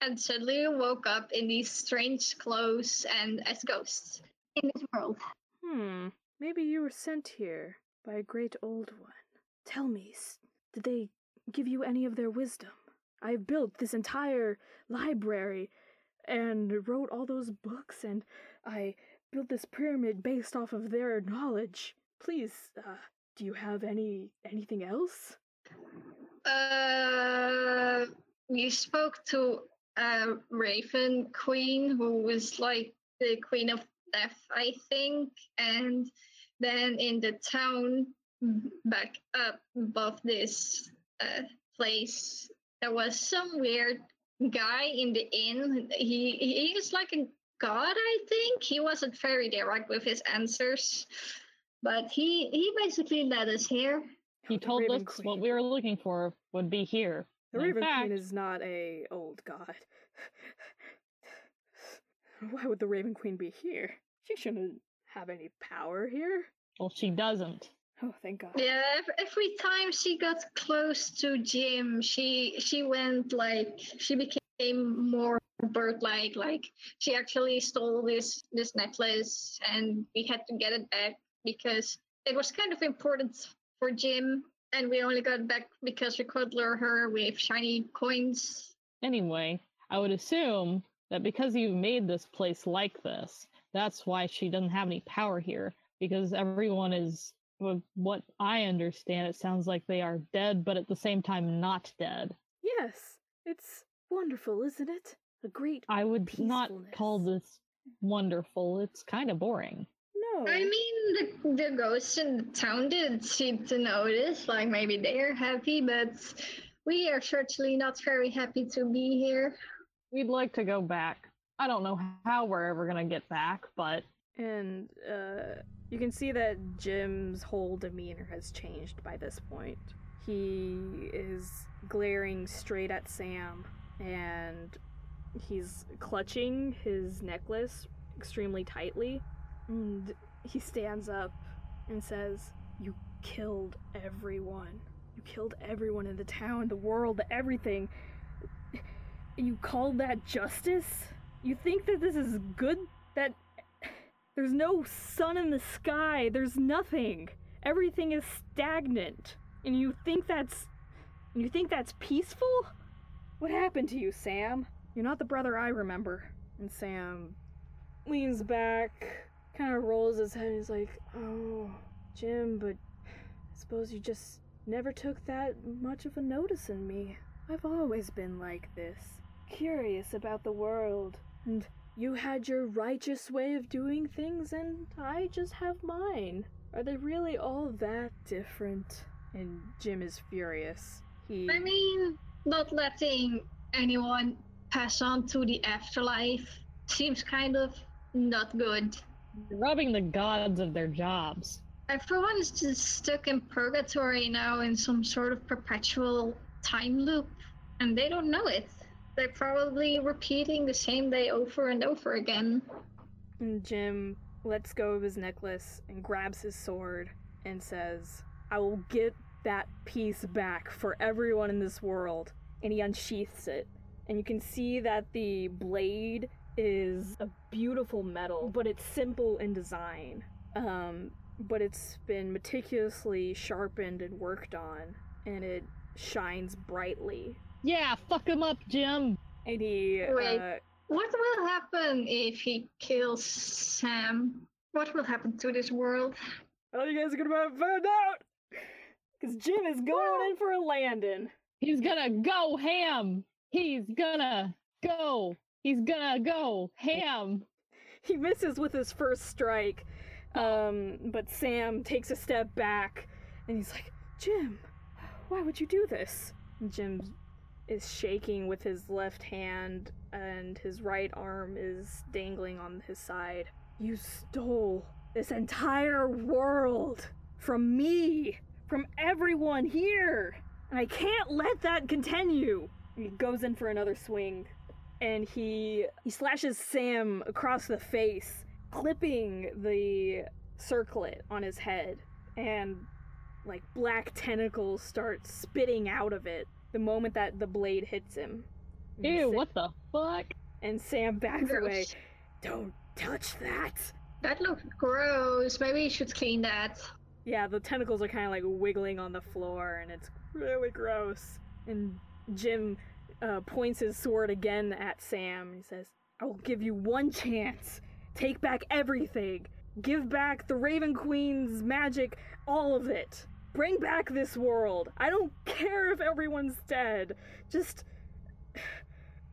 and suddenly woke up in these strange clothes and as ghosts in this world. Hmm. Maybe you were sent here by a great old one. Tell me, did they give you any of their wisdom? I built this entire library and wrote all those books, and I built this pyramid based off of their knowledge. Please, uh, do you have any anything else? Uh, you spoke to uh, Raven Queen, who was like the Queen of Death, I think, and then in the town back up above this uh, place, there was some weird guy in the inn. He he is like a god, I think. He wasn't very direct with his answers, but he he basically led us here. He told us Queen. What we were looking for would be here. The Raven Queen is not a old god. Why would the Raven Queen be here? She shouldn't have any power here. Well, she doesn't. Oh, thank God. Yeah, every time she got close to Jim, she she went like, she became more bird-like. Like, she actually stole this, this necklace, and we had to get it back because it was kind of important for Jim, and we only got it back because we could lure her with shiny coins. Anyway, I would assume that because you made this place like this, that's why she doesn't have any power here. Because everyone is, with what I understand, it sounds like they are dead, but at the same time not dead. Yes, it's wonderful, isn't it? A great I would not call this wonderful. It's kind of boring. No. I mean, the, the ghosts in the town did seem to notice, like maybe they're happy, but we are certainly not very happy to be here. We'd like to go back. I don't know how we're ever going to get back, but... And, uh, you can see that Jim's whole demeanor has changed by this point. He is glaring straight at Sam, and he's clutching his necklace extremely tightly. And he stands up and says, "You killed everyone. You killed everyone in the town, the world, everything. You call that justice? You think that this is good? That there's no sun in the sky, there's nothing. Everything is stagnant. And you think that's, you think that's peaceful? What happened to you, Sam? You're not the brother I remember. And Sam leans back, kind of rolls his head, and he's like, oh, Jim, but I suppose you just never took that much of a notice in me. I've always been like this, curious about the world, and you had your righteous way of doing things, and I just have mine. Are they really all that different? And Jim is furious. He... I mean, not letting anyone pass on to the afterlife seems kind of not good. Robbing the gods of their jobs. Everyone is just stuck in purgatory now in some sort of perpetual time loop, and they don't know it. They're probably repeating the same day over and over again. And Jim lets go of his necklace and grabs his sword and says, I will get that piece back for everyone in this world. And he unsheaths it. And you can see that the blade is a beautiful metal, but it's simple in design. Um, but it's been meticulously sharpened and worked on, and it shines brightly. Yeah, fuck him up, Jim! And he, Wait, uh, what will happen if he kills Sam? What will happen to this world? Oh, you guys are gonna find out! Because Jim is going well, in for a landing. He's gonna go ham! He's gonna go! He's gonna go ham! He misses with his first strike, um, but Sam takes a step back, and he's like, Jim, why would you do this? And Jim is shaking with his left hand, and his right arm is dangling on his side. You stole this entire world from me, from everyone here, and I can't let that continue. And he goes in for another swing, and he he slashes Sam across the face, clipping the circlet on his head, and like black tentacles start spitting out of it the moment that the blade hits him. Ew, Sam, what the fuck? And Sam backs gross. away. Don't touch that. That looks gross. Maybe you should clean that. Yeah, the tentacles are kind of like wiggling on the floor, and it's really gross. And Jim uh, points his sword again at Sam, and he says, I will give you one chance. Take back everything. Give back the Raven Queen's magic, all of it. Bring back this world. I don't care if everyone's dead. Just,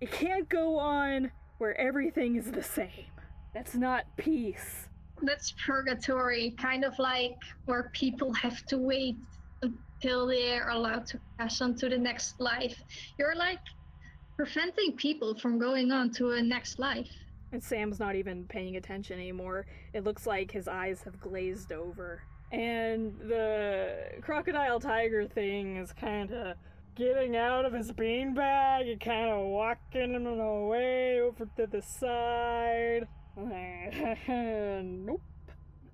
it can't go on where everything is the same. That's not peace. That's purgatory, kind of like where people have to wait until they're allowed to pass on to the next life. You're like preventing people from going on to a next life. And Sam's not even paying attention anymore. It looks like his eyes have glazed over. And the crocodile tiger thing is kind of getting out of his beanbag and kind of walking him away over to the side. Nope.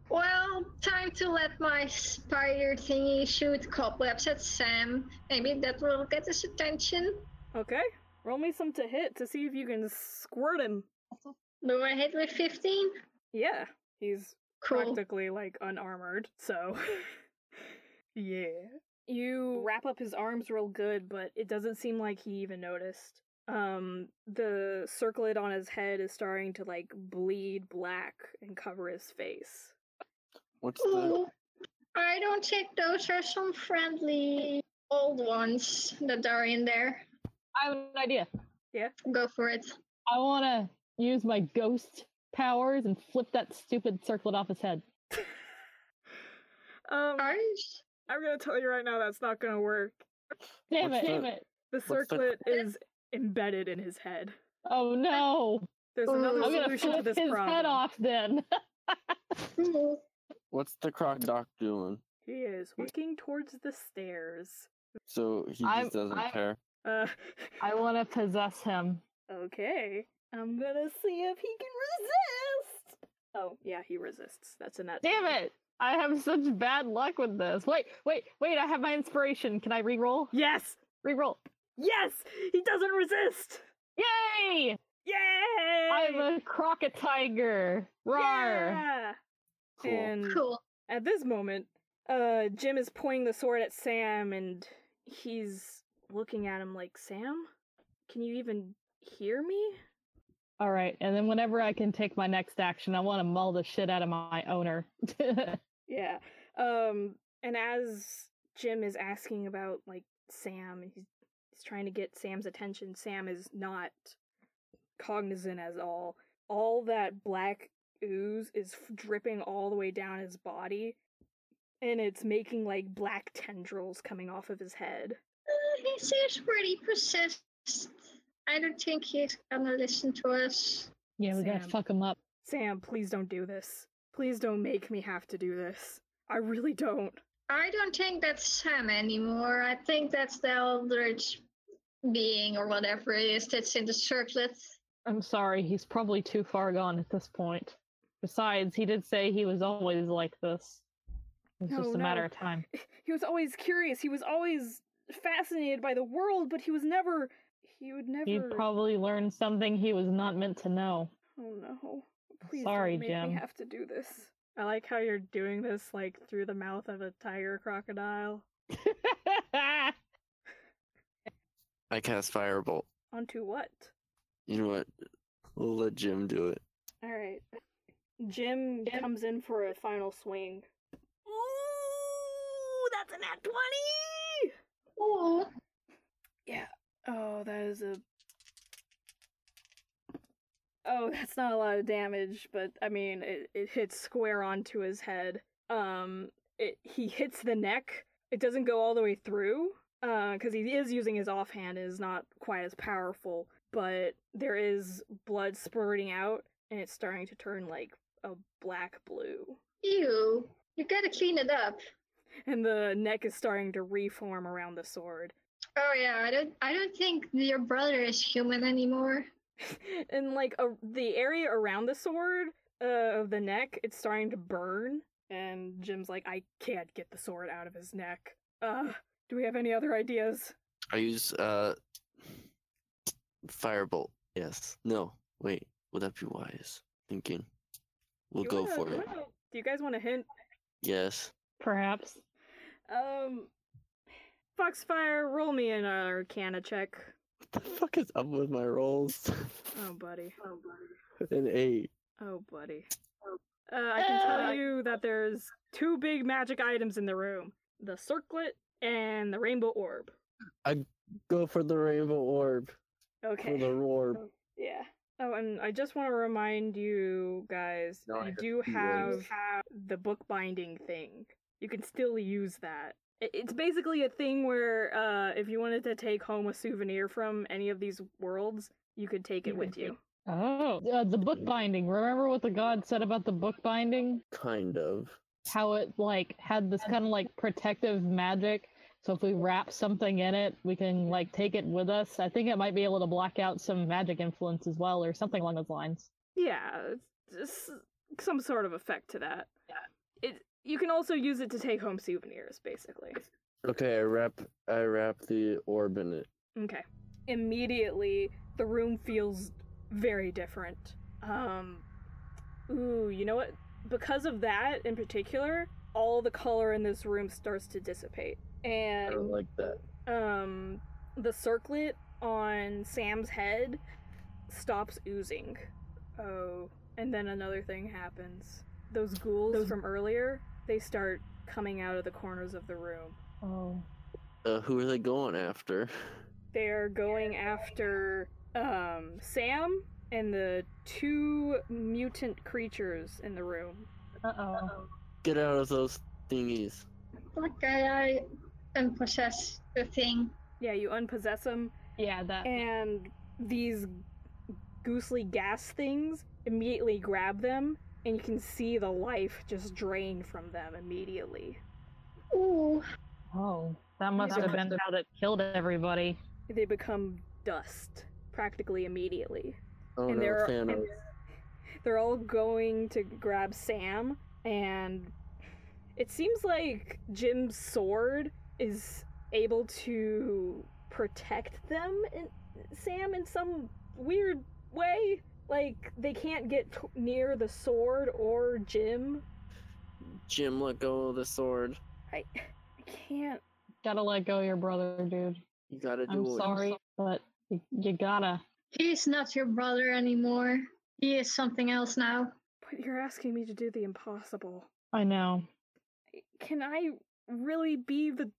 Well, time to let my spider thingy shoot cobwebs at Sam. Maybe that will get his attention. Okay. Roll me some to hit to see if you can squirt him. Do I hit with fifteen? Yeah. He's... Cool. Practically like unarmored, so yeah. You wrap up his arms real good, but it doesn't seem like he even noticed. Um, the circlet on his head is starting to like bleed black and cover his face. What's the? I don't think those are some friendly old ones that are in there. I have an idea. Yeah, go for it. I want to use my ghost powers and flip that stupid circlet off his head. um, Gosh. I'm gonna tell you right now that's not gonna work. Damn it, damn it. The circlet is embedded in his head. Oh no! There's another I'm solution to this problem. I'm gonna flip his head off then. What's the croc doc doing? He is looking towards the stairs. So he just I'm, doesn't I'm, care. Uh, I want to possess him. Okay. I'm gonna see if he can resist! Oh, yeah, he resists. That's a nut. Damn it! I have such bad luck with this. Wait, wait, wait, I have my inspiration. Can I re-roll? Yes! Re-roll. Yes! He doesn't resist! Yay! Yay! I'm a crocodile. Rawr! Yeah! Cool. And cool. At this moment, uh, Jim is pointing the sword at Sam, and he's looking at him like, Sam? Can you even hear me? All right, and then whenever I can take my next action, I want to mull the shit out of my owner. Yeah. Um, and as Jim is asking about, like, Sam, he's, he's trying to get Sam's attention. Sam is not cognizant at all. All that black ooze is dripping all the way down his body, and it's making, like, black tendrils coming off of his head. Uh, he seems pretty possessed. I don't think he's gonna listen to us. Yeah, we Sam, gotta fuck him up. Sam, please don't do this. Please don't make me have to do this. I really don't. I don't think that's Sam anymore. I think that's the Eldritch being or whatever it is that's in the circlet. I'm sorry, he's probably too far gone at this point. Besides, he did say he was always like this. It's no, just a no. matter of time. He was always curious. He was always fascinated by the world, but he was never... He would never... He'd probably learn something he was not meant to know. Oh no. Please Sorry, don't make Jim. me have to do this. I like how you're doing this, like, through the mouth of a tiger crocodile. I cast Firebolt. Onto what? You know what? We'll let Jim do it. Alright. Jim, Jim comes in for a final swing. Ooh! That's an at twenty! Aww. Yeah. Oh, that is a... Oh, that's not a lot of damage, but, I mean, it, it hits square onto his head. Um, it, he hits the neck. It doesn't go all the way through, uh, because he is using his offhand. It is not quite as powerful, but there is blood spurting out, and it's starting to turn, like, a black blue. Ew. You gotta clean it up. And the neck is starting to reform around the sword. Oh yeah, I don't. I don't think your brother is human anymore. And like a, the area around the sword uh, of the neck, it's starting to burn. And Jim's like, I can't get the sword out of his neck. Uh, do we have any other ideas? I use uh, firebolt. Yes. No. Wait. Would that be wise? Thinking. We'll you go wanna, for it. Wanna, do you guys want a hint? Yes. Perhaps. Um. Foxfire, roll me an Arcana check. What the fuck is up with my rolls? Oh, buddy. Oh, buddy. An eight. Oh, buddy. Uh, I can tell you that there's two big magic items in the room. The circlet and the rainbow orb. I go for the rainbow orb. Okay. For the orb. Yeah. Oh, and I just want to remind you guys, no, you do have, have the bookbinding thing. You can still use that. It's basically a thing where uh, if you wanted to take home a souvenir from any of these worlds, you could take it with you. Oh, uh, the bookbinding. Remember what the god said about the bookbinding? Kind of. How it, like, had this kind of, like, protective magic, so if we wrap something in it, we can, like, take it with us. I think it might be able to block out some magic influence as well, or something along those lines. Yeah, just some sort of effect to that. Yeah. It. You can also use it to take home souvenirs, basically. Okay, I wrap I wrap the orb in it. Okay. Immediately, the room feels very different. Um, ooh, you know what? Because of that, in particular, all the color in this room starts to dissipate. And I don't like that. Um, the circlet on Sam's head stops oozing. Oh, and then another thing happens. Those ghouls Those... from earlier... They start coming out of the corners of the room. Oh. Uh, who are they going after? They're going after um, Sam and the two mutant creatures in the room. Uh-oh. Get out of those thingies. Okay, I unpossess the thing. Yeah, you unpossess them. Yeah, that. And these ghostly gas things immediately grab them. And you can see the life just drain from them immediately. Ooh. Oh, that must have been how that killed everybody. They become dust practically immediately. Oh, and no, they're, Thanos. And they're all going to grab Sam, and it seems like Jim's sword is able to protect them, and Sam, in some weird way. Like, they can't get t- near the sword or Jim. Jim, let go of the sword. I, I can't. Gotta let go of your brother, dude. You gotta do I'm it. I'm sorry, but You, you gotta. He's not your brother anymore. He is something else now. But you're asking me to do the impossible. I know. Can I really be the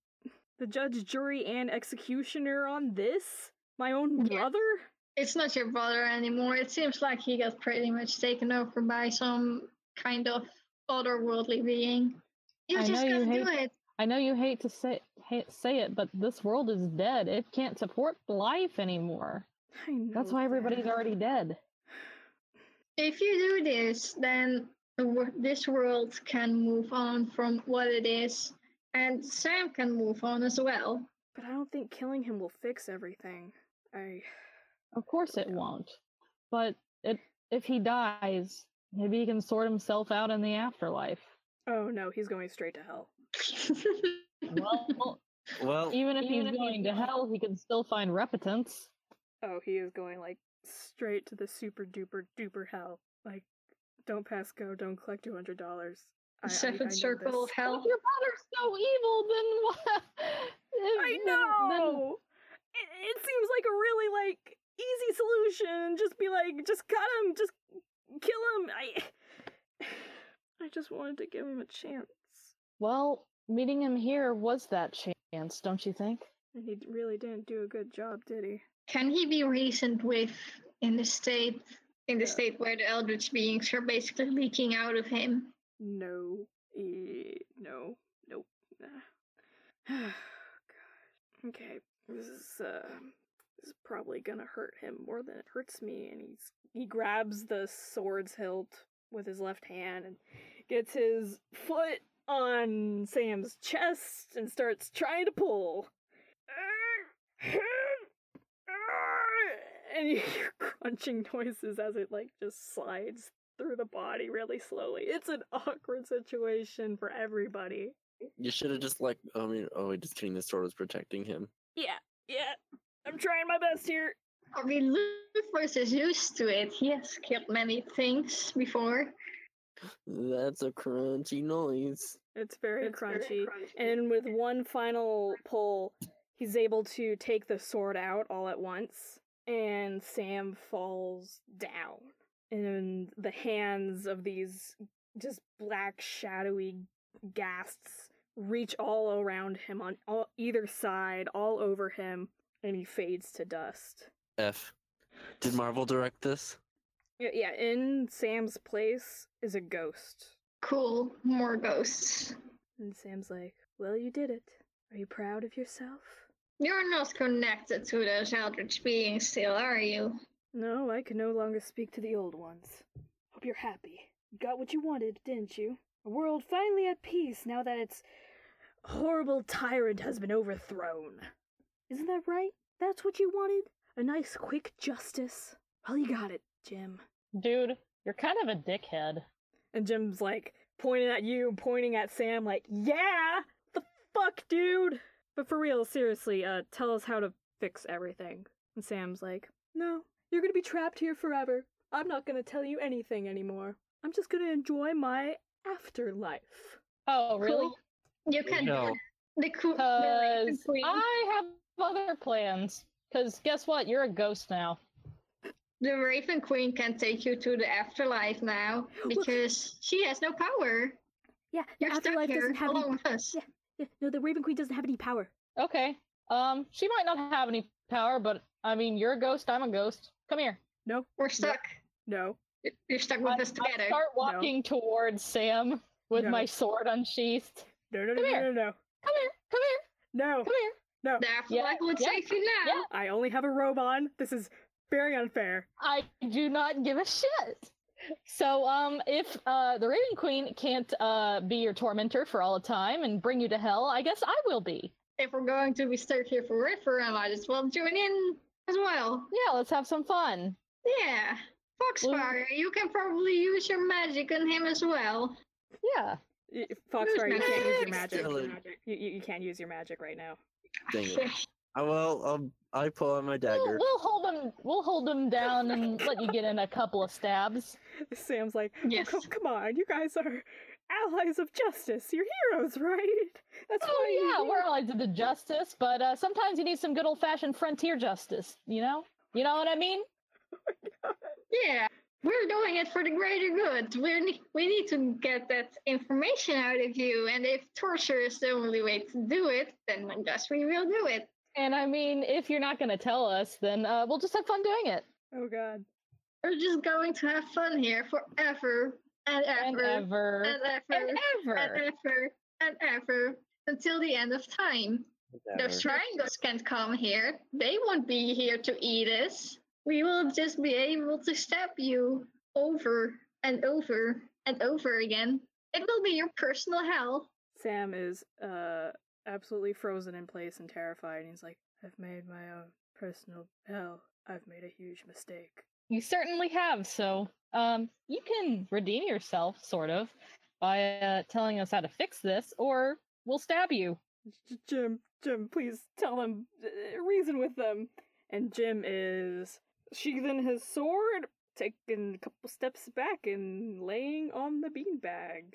the judge, jury, and executioner on this? My own brother? Yeah. It's not your brother anymore. It seems like he got pretty much taken over by some kind of otherworldly being. You I just gotta you hate, do it. I know you hate to say, hate, say it, but this world is dead. It can't support life anymore. I know That's why everybody's that. already dead. If you do this, then the, this world can move on from what it is, and Sam can move on as well. But I don't think killing him will fix everything. I... Of course it won't. But it, if he dies, maybe he can sort himself out in the afterlife. Oh no, he's going straight to hell. well, well, even if even he's going to hell, he can still find repentance. Oh, he is going, like, straight to the super duper duper hell. Like, don't pass go, don't collect two hundred dollars. I, Seventh I, I circle of hell. If your brother's so evil, then what? If, I know! Then... It, it seems like a really, like... easy solution. Just be like, just cut him, just kill him. I I just wanted to give him a chance. Well, meeting him here was that chance, don't you think? And he really didn't do a good job, did he? Can he be reasoned with in the state in the yeah. state where the eldritch beings are basically leaking out of him? No. E- no. Nope. Nah. Oh, God. Okay. This is, uh... is probably gonna hurt him more than it hurts me, and he's he grabs the sword's hilt with his left hand and gets his foot on Sam's chest and starts trying to pull. And you hear crunching noises as it, like, just slides through the body really slowly. It's an awkward situation for everybody. You should have just, like, I mean, oh, just kidding, the sword was protecting him. Yeah, yeah. I'm trying my best here. I mean, Lufus is used to it. He has killed many things before. That's a crunchy noise. It's very, it's crunchy. very crunchy. And with one final pull, he's able to take the sword out all at once. And Sam falls down. And the hands of these just black, shadowy ghasts reach all around him on all, either side, all over him. And he fades to dust. F. Did Marvel direct this? Yeah, in Sam's place is a ghost. Cool. More ghosts. And Sam's like, well, you did it. Are you proud of yourself? You're not connected to those eldritch beings still, are you? No, I can no longer speak to the old ones. Hope you're happy. You got what you wanted, didn't you? A world finally at peace now that its horrible tyrant has been overthrown. Isn't that right? That's what you wanted? A nice, quick justice? Well, you got it, Jim. Dude, you're kind of a dickhead. And Jim's, like, pointing at you, pointing at Sam, like, yeah! The fuck, dude? But for real, seriously, uh, tell us how to fix everything. And Sam's like, no, you're gonna be trapped here forever. I'm not gonna tell you anything anymore. I'm just gonna enjoy my afterlife. Oh, really? Cool. You can no. The cool- Because I have other plans. Because guess what? You're a ghost now. The Raven Queen can take you to the afterlife now because well, she has no power. Yeah, the You're afterlife doesn't have any power. Yeah, yeah. No, the Raven Queen doesn't have any power. Okay. Um, she might not have any power, but I mean, you're a ghost. I'm a ghost. Come here. No, we're stuck. No, no. You're stuck with I, us together. I start walking no. towards Sam with no. my sword unsheathed. No, no, no, no, no, no. Come here. Come here. No. Come here. No. The afterlife yeah, would yeah, save you now. Yeah. I only have a robe on. This is very unfair. I do not give a shit. So, um, if uh, the Raven Queen can't uh, be your tormentor for all the time and bring you to hell, I guess I will be. If we're going to be stuck here forever, I might as well join in as well. Yeah, let's have some fun. Yeah. Foxfire, well, you can probably use your magic on him as well. Yeah. Foxfire, you can't use your magic. Your magic. You, you, you can't use your magic right now. Dang it. I will. Um, I pull out my dagger. We'll, we'll hold them. We'll hold them down and let you get in a couple of stabs. Sam's like, yes. Oh, come, come on, you guys are allies of justice. You're heroes, right? That's oh, why yeah, you we're allies of the justice, but uh, sometimes you need some good old-fashioned frontier justice, you know? You know what I mean? Oh my God. Yeah, we're doing it for the greater good. We're ne- we need to get that information out of you, and if torture is the only way to do it, then I guess we will do it. And I mean, if you're not going to tell us, then uh, we'll just have fun doing it. Oh, God. We're just going to have fun here forever and ever and ever and ever and ever and ever, and ever until the end of time. Never. Those triangles can't come here. They won't be here to eat us. We will just be able to stab you over and over and over again. It will be your personal hell. Sam is uh, absolutely frozen in place and terrified. He's like, I've made my own personal hell. I've made a huge mistake. You certainly have, so um, you can redeem yourself, sort of, by uh, telling us how to fix this, or we'll stab you. Jim, Jim, please tell them, reason with them. And Jim is sheathing his sword, taking a couple steps back and laying on the beanbag.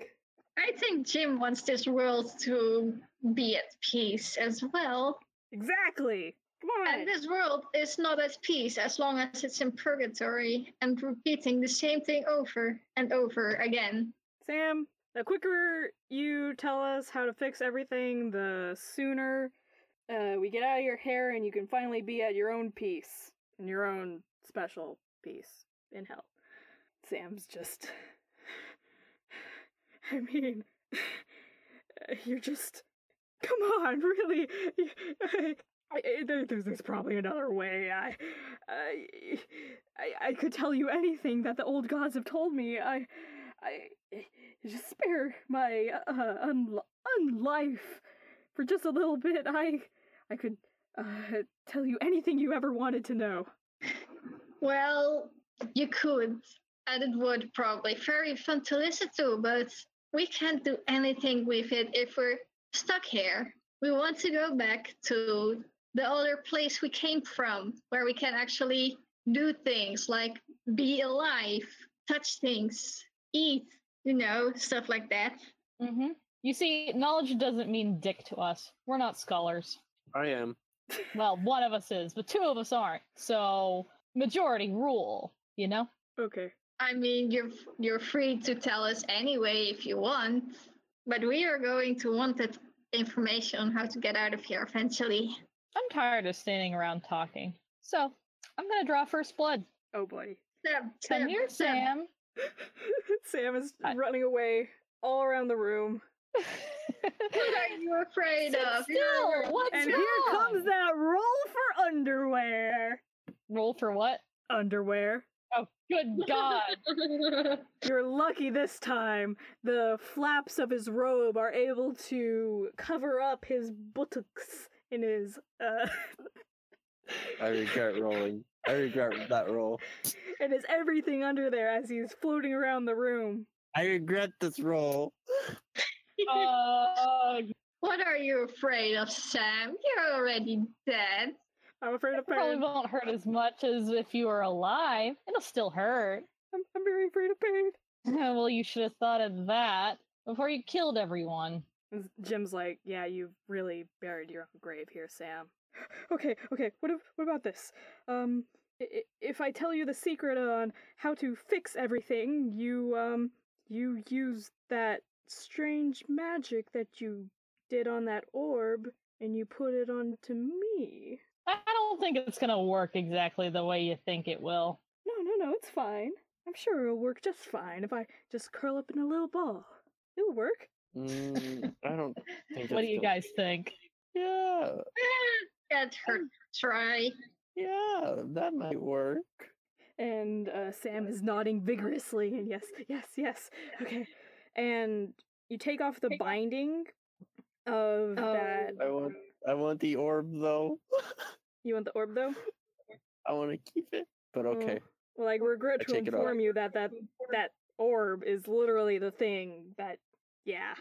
I think Jim wants this world to be at peace as well. Exactly! And this world is not at peace as long as it's in purgatory and repeating the same thing over and over again. Sam, the quicker you tell us how to fix everything, the sooner uh, we get out of your hair and you can finally be at your own peace. And your own special peace in hell. Sam's just... I mean... You're just... Come on, really! I, there, there's probably another way. I, I, I, I could tell you anything that the old gods have told me. I, I, just spare my uh, un, unlife for just a little bit. I, I could uh, tell you anything you ever wanted to know. Well, you could, and it would probably very fun to listen to. But we can't do anything with it if we're stuck here. We want to go back to the other place we came from, where we can actually do things like be alive, touch things, eat, you know, stuff like that. Mm-hmm. You see, knowledge doesn't mean dick to us. We're not scholars. I am. Well, one of us is, but two of us aren't. So, majority rule, you know? Okay. I mean, you're you're free to tell us anyway if you want, but we are going to want it information on how to get out of here eventually. I'm tired of standing around talking, so I'm gonna draw first blood. Oh boy. Sam, Sam, Come here, Sam. Sam, Sam is I... running away all around the room. What are you afraid Sit of? Still, what's and wrong? Here comes that roll for underwear. Roll for what? Underwear. Oh, good God. You're lucky this time. The flaps of his robe are able to cover up his buttocks in his, uh... I regret rolling. I regret that roll. It is everything under there as he's floating around the room. I regret this roll. uh, what are you afraid of, Sam? You're already dead. I'm afraid of pain. It probably won't hurt as much as if you were alive. It'll still hurt. I'm, I'm very afraid of pain. Well, you should have thought of that before you killed everyone. Jim's like, yeah, you've really buried your own grave here, Sam. Okay, okay, what, if, what about this? Um, if I tell you the secret on how to fix everything, you, um, you use that strange magic that you did on that orb, and you put it onto me. I don't think it's going to work exactly the way you think it will. No, no, no, it's fine. I'm sure it'll work just fine if I just curl up in a little ball. It'll work. Mm, I don't think What do you guys work. think? Yeah. That's her try. Yeah, that might work. And uh, Sam is nodding vigorously, and yes, yes, yes. Okay. And you take off the binding of oh, that... I want... I want the orb, though. You want the orb, though? I want to keep it, but okay. Oh. Well, I regret I to inform you that, that that orb is literally the thing that, yeah.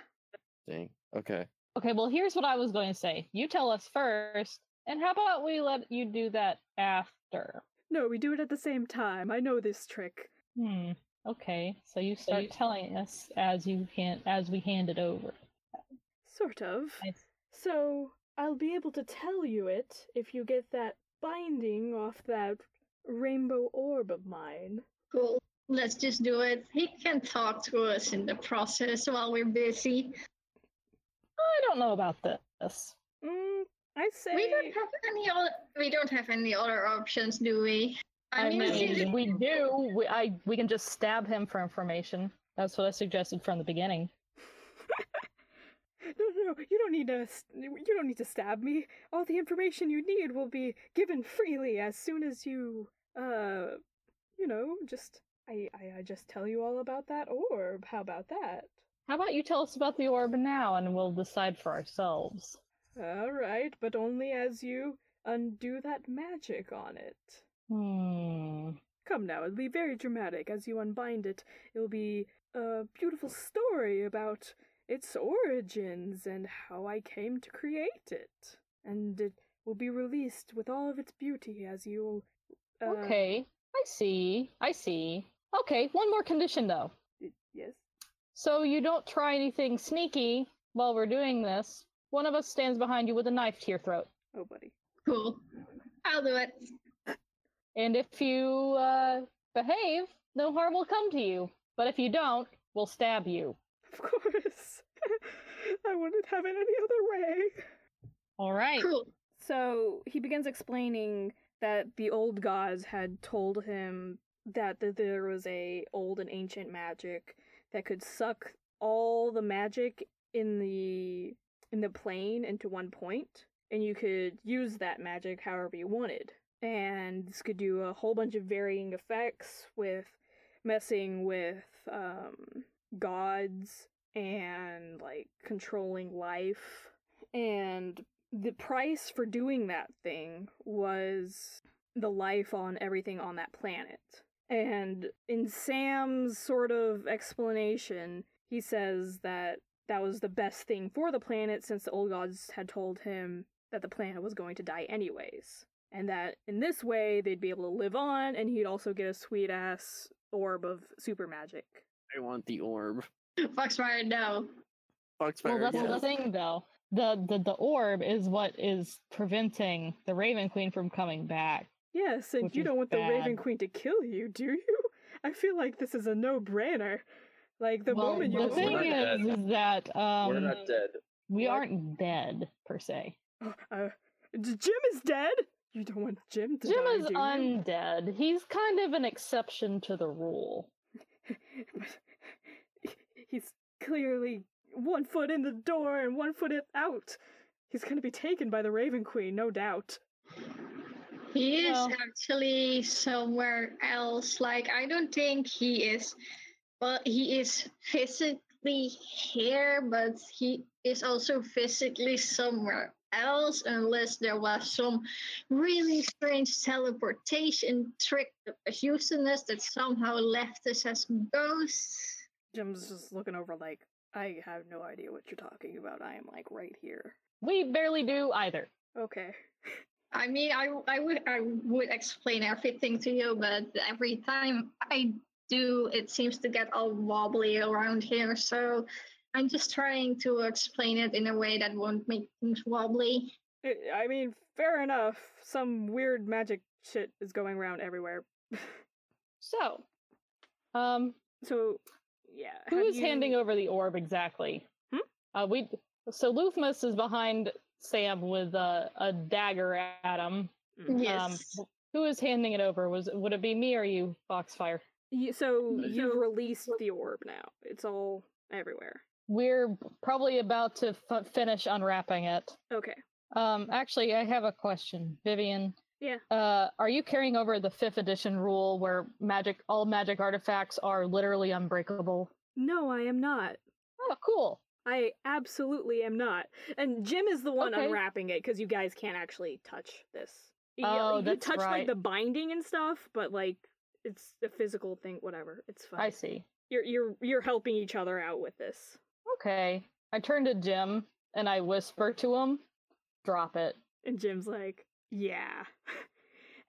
Dang, okay. Okay, well, here's what I was going to say. You tell us first, and how about we let you do that after? No, we do it at the same time. I know this trick. Hmm. Okay, so you start so you... telling us as you hand, as we hand it over. Sort of. I... So I'll be able to tell you it if you get that binding off that rainbow orb of mine. Cool. Let's just do it. He can talk to us in the process while we're busy. I don't know about this. Mm, I say we don't have any other. We don't have any other options, do we? I, I mean, mean we do. We I we can just stab him for information. That's what I suggested from the beginning. No, no, you don't need to. You don't need to stab me. All the information you need will be given freely as soon as you, uh, you know, just I, I, I just tell you all about that orb. How about that? How about you tell us about the orb now, and we'll decide for ourselves. All right, but only as you undo that magic on it. Hmm. Come now, it'll be very dramatic. As you unbind it, it'll be a beautiful story about its origins and how I came to create it. And it will be released with all of its beauty as you... Uh... Okay, I see, I see. Okay, one more condition, though. Yes? So you don't try anything sneaky while we're doing this. One of us stands behind you with a knife to your throat. Oh, buddy. Cool. I'll do it. And if you uh, behave, no harm will come to you. But if you don't, we'll stab you. Of course. I wouldn't have it any other way. All right. Cool. So he begins explaining that the old gods had told him that, that there was a old and ancient magic that could suck all the magic in the in the plane into one point, and you could use that magic however you wanted. And this could do a whole bunch of varying effects with messing with um, gods and, like, controlling life. And the price for doing that thing was the life on everything on that planet. And in Sam's sort of explanation, he says that that was the best thing for the planet since the old gods had told him that the planet was going to die anyways. And that in this way, they'd be able to live on, and he'd also get a sweet-ass orb of super magic. I want the orb. Foxfire, no. Foxfire, well, that's yes. The thing, though. The, the the orb is what is preventing the Raven Queen from coming back. Yes, and you don't want bad. the Raven Queen to kill you, do you? I feel like this is a no-brainer. Like, the well, moment you... The thing is, is that... Um, we're not dead. We what? aren't dead, per se. Uh, Jim is dead? You don't want Jim to Jim die, is do you? undead. He's kind of an exception to the rule. He's clearly one foot in the door and one foot out. He's going to be taken by the Raven Queen, no doubt. He is well, actually somewhere else. Like, I don't think he is... Well, he is physically here, but he is also physically somewhere else, unless there was some really strange teleportation trick that was used in us that somehow left us as ghosts. Jim's just looking over like, I have no idea what you're talking about. I am, like, right here. We barely do either. Okay. I mean, I, I would I would explain everything to you, but every time I... do, it seems to get all wobbly around here, so I'm just trying to explain it in a way that won't make things wobbly. It, I mean, fair enough. Some weird magic shit is going around everywhere. so, um, so yeah, who is you... handing over the orb exactly? Hmm? Uh, we so Lufmus is behind Sam with a, a dagger at him. Yes. Um, who is handing it over? Was would it be me or you, Foxfire? You, so you released the orb now. It's all everywhere. We're probably about to f- finish unwrapping it. Okay. Um. Actually, I have a question, Vivian. Yeah. Uh, are you carrying over the fifth edition rule where magic, all magic artifacts are literally unbreakable? No, I am not. Oh, cool. I absolutely am not. And Jim is the one okay. unwrapping it because you guys can't actually touch this. Oh, you, that's You touch right. like the binding and stuff, but like. It's a physical thing, whatever. It's fine. I see. You're you're you're helping each other out with this. Okay. I turn to Jim and I whisper to him, "Drop it." And Jim's like, "Yeah."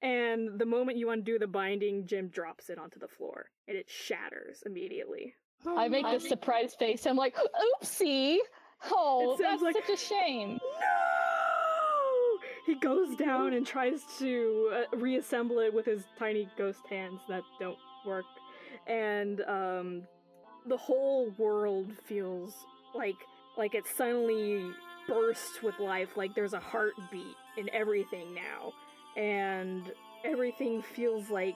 And the moment you undo the binding, Jim drops it onto the floor, and it shatters immediately. Oh, I make this surprise face. I'm like, oopsie! Oh, that's like, such a shame. No! He goes down and tries to uh, reassemble it with his tiny ghost hands that don't work. And um, the whole world feels like like it suddenly bursts with life, like there's a heartbeat in everything now. And everything feels like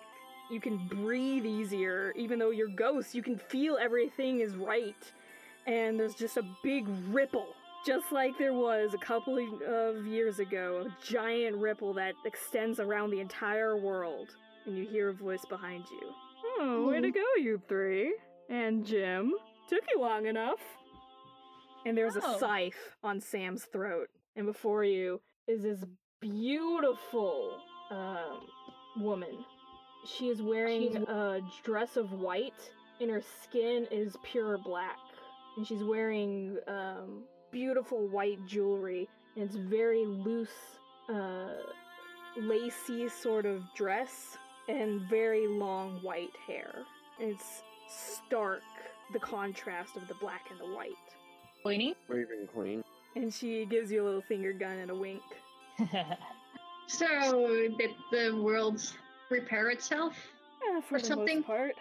you can breathe easier, even though you're ghosts, you can feel everything is right. And there's just a big ripple, just like there was a couple of years ago, a giant ripple that extends around the entire world. And you hear a voice behind you. Oh, way to go, you three. And Jim, took you long enough. And there's oh. a scythe on Sam's throat. And before you is this beautiful um, woman. She is wearing she's... a dress of white, and her skin is pure black. And she's wearing um, beautiful white jewelry, and it's very loose, uh, lacy sort of dress, and very long white hair. And it's stark, the contrast of the black and the white. Queenie? Raven Queen. And she gives you a little finger gun and a wink. So did the world repair itself? Yeah, for or the something? Most part.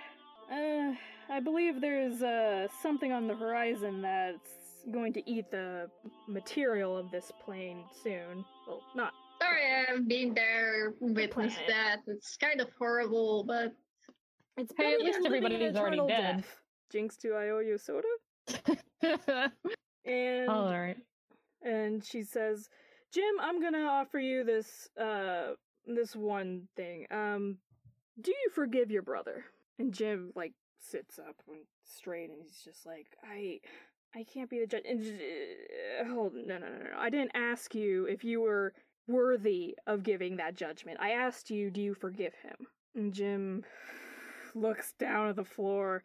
Uh, I believe there's uh, something on the horizon that's going to eat the material of this plane soon. Well, not. Sorry, I've been there, witnessed that. It's kind of horrible, but it's hey, at least everybody's already dead. Death. Jinx, do I owe you a soda? And all right. And she says, "Jim, I'm gonna offer you this uh this one thing. Um, do you forgive your brother?" And Jim, like, sits up and straight, and he's just like, I I can't be the judge. And just, uh, hold on, no, no, no, no. I didn't ask you if you were worthy of giving that judgment. I asked you, do you forgive him? And Jim looks down at the floor.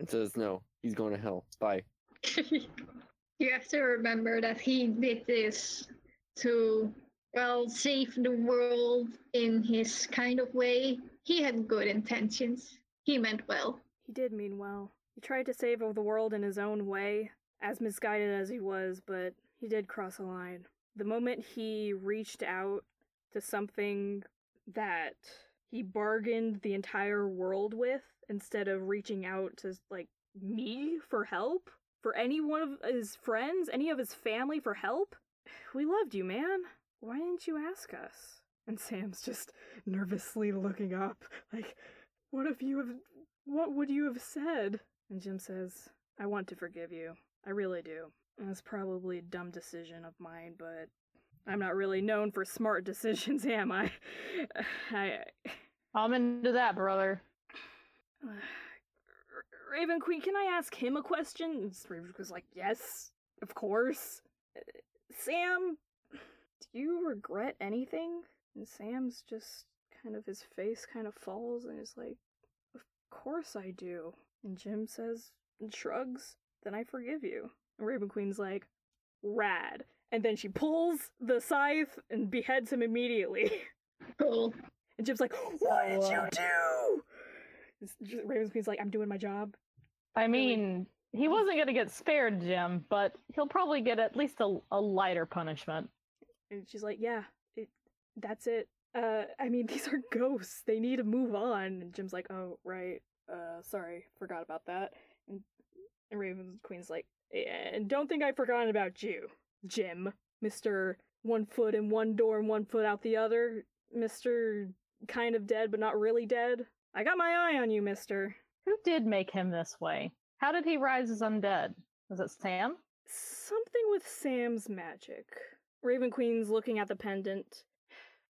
And says, no, he's going to hell. Bye. You have to remember that he did this to, well, save the world in his kind of way. He had good intentions. He meant well. He did mean well. He tried to save the world in his own way, as misguided as he was, but he did cross a line. The moment he reached out to something that he bargained the entire world with, instead of reaching out to, like, me for help, for any one of his friends, any of his family for help, we loved you, man. Why didn't you ask us? And Sam's just nervously looking up, like, what if you have, what would you have said? And Jim says, I want to forgive you. I really do. And it's probably a dumb decision of mine, but I'm not really known for smart decisions, am I? I, I... I'm into that, brother. Raven Queen, can I ask him a question? And Raven was like, yes, of course. Sam, do you regret anything? And Sam's just kind of, his face kind of falls and is like, of course I do. And Jim says, and shrugs, then I forgive you. And Raven Queen's like, rad. And then she pulls the scythe and beheads him immediately. Cool. And Jim's like, what did you do? And Raven Queen's like, I'm doing my job. I mean, he wasn't going to get spared, Jim, but he'll probably get at least a, a lighter punishment. And she's like, yeah. That's it. Uh, I mean, these are ghosts. They need to move on. And Jim's like, oh, right. Uh, sorry. Forgot about that. And, and Raven Queen's like, yeah, and don't think I've forgotten about you, Jim. Mister One Foot in One Door and One Foot Out the Other. Mister Kind of Dead but Not Really Dead. I got my eye on you, mister. Who did make him this way? How did he rise as undead? Was it Sam? Something with Sam's magic. Raven Queen's looking at the pendant.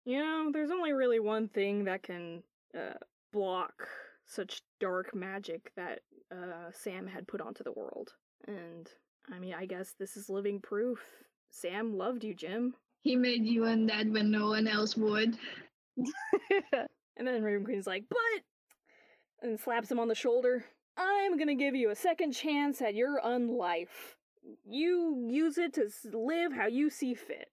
You know, there's only really one thing that can uh, block such dark magic that uh, Sam had put onto the world. And, I mean, I guess this is living proof. Sam loved you, Jim. He made you undead when no one else would. And then Raven Queen's like, but! And slaps him on the shoulder. I'm gonna give you a second chance at your unlife. You use it to live how you see fit.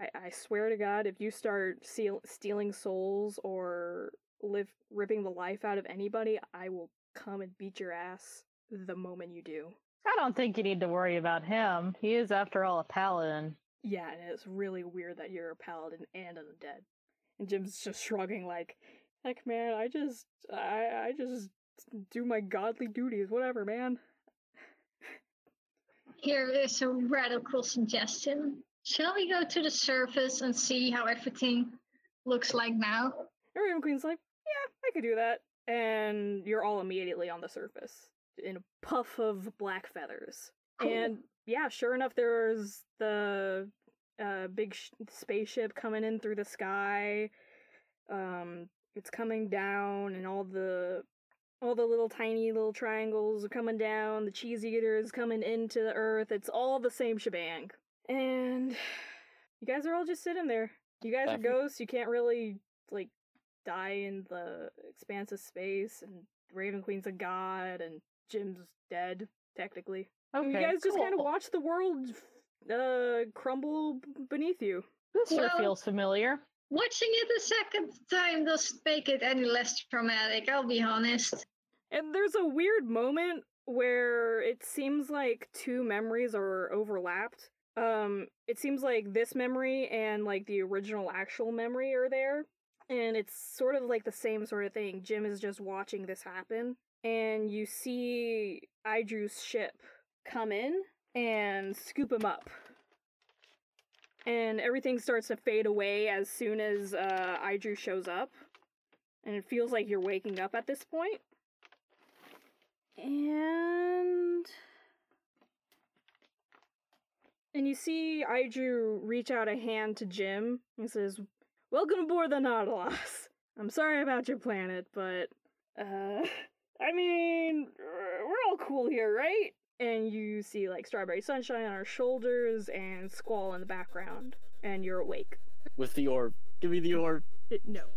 I, I swear to God, if you start seal- stealing souls or live ripping the life out of anybody, I will come and beat your ass the moment you do. I don't think you need to worry about him. He is, after all, a paladin. Yeah, and it's really weird that you're a paladin and an undead. And Jim's just shrugging like, heck, man, I just, I, I just do my godly duties, whatever, man. Here is a radical suggestion. Shall we go to the surface and see how everything looks like now? And Raven Queen's like, yeah, I could do that. And you're all immediately on the surface in a puff of black feathers. Cool. And yeah, sure enough, there's the uh, big sh- spaceship coming in through the sky. Um, it's coming down, and all the all the little tiny little triangles are coming down. The cheese eater is coming into the earth. It's all the same shebang. And you guys are all just sitting there. You guys Definitely. are ghosts. You can't really, like, die in the expanse of space. And Raven Queen's a god, and Jim's dead, technically. Okay, you guys cool. just kind of watch the world uh, crumble beneath you. This sure well, feels familiar. Watching it a second time doesn't make it any less traumatic, I'll be honest. And there's a weird moment where it seems like two memories are overlapped. Um, it seems like this memory and, like, the original actual memory are there. And it's sort of like the same sort of thing. Jim is just watching this happen. And you see Idru's ship come in and scoop him up. And everything starts to fade away as soon as uh, Idru shows up. And it feels like you're waking up at this point. And... And you see Idru reach out a hand to Jim and says, welcome aboard the Nautilus. I'm sorry about your planet, but, uh, I mean, we're all cool here, right? And you see, like, Strawberry Sunshine on our shoulders and Squall in the background, and you're awake. With the orb. Give me the orb. It, no.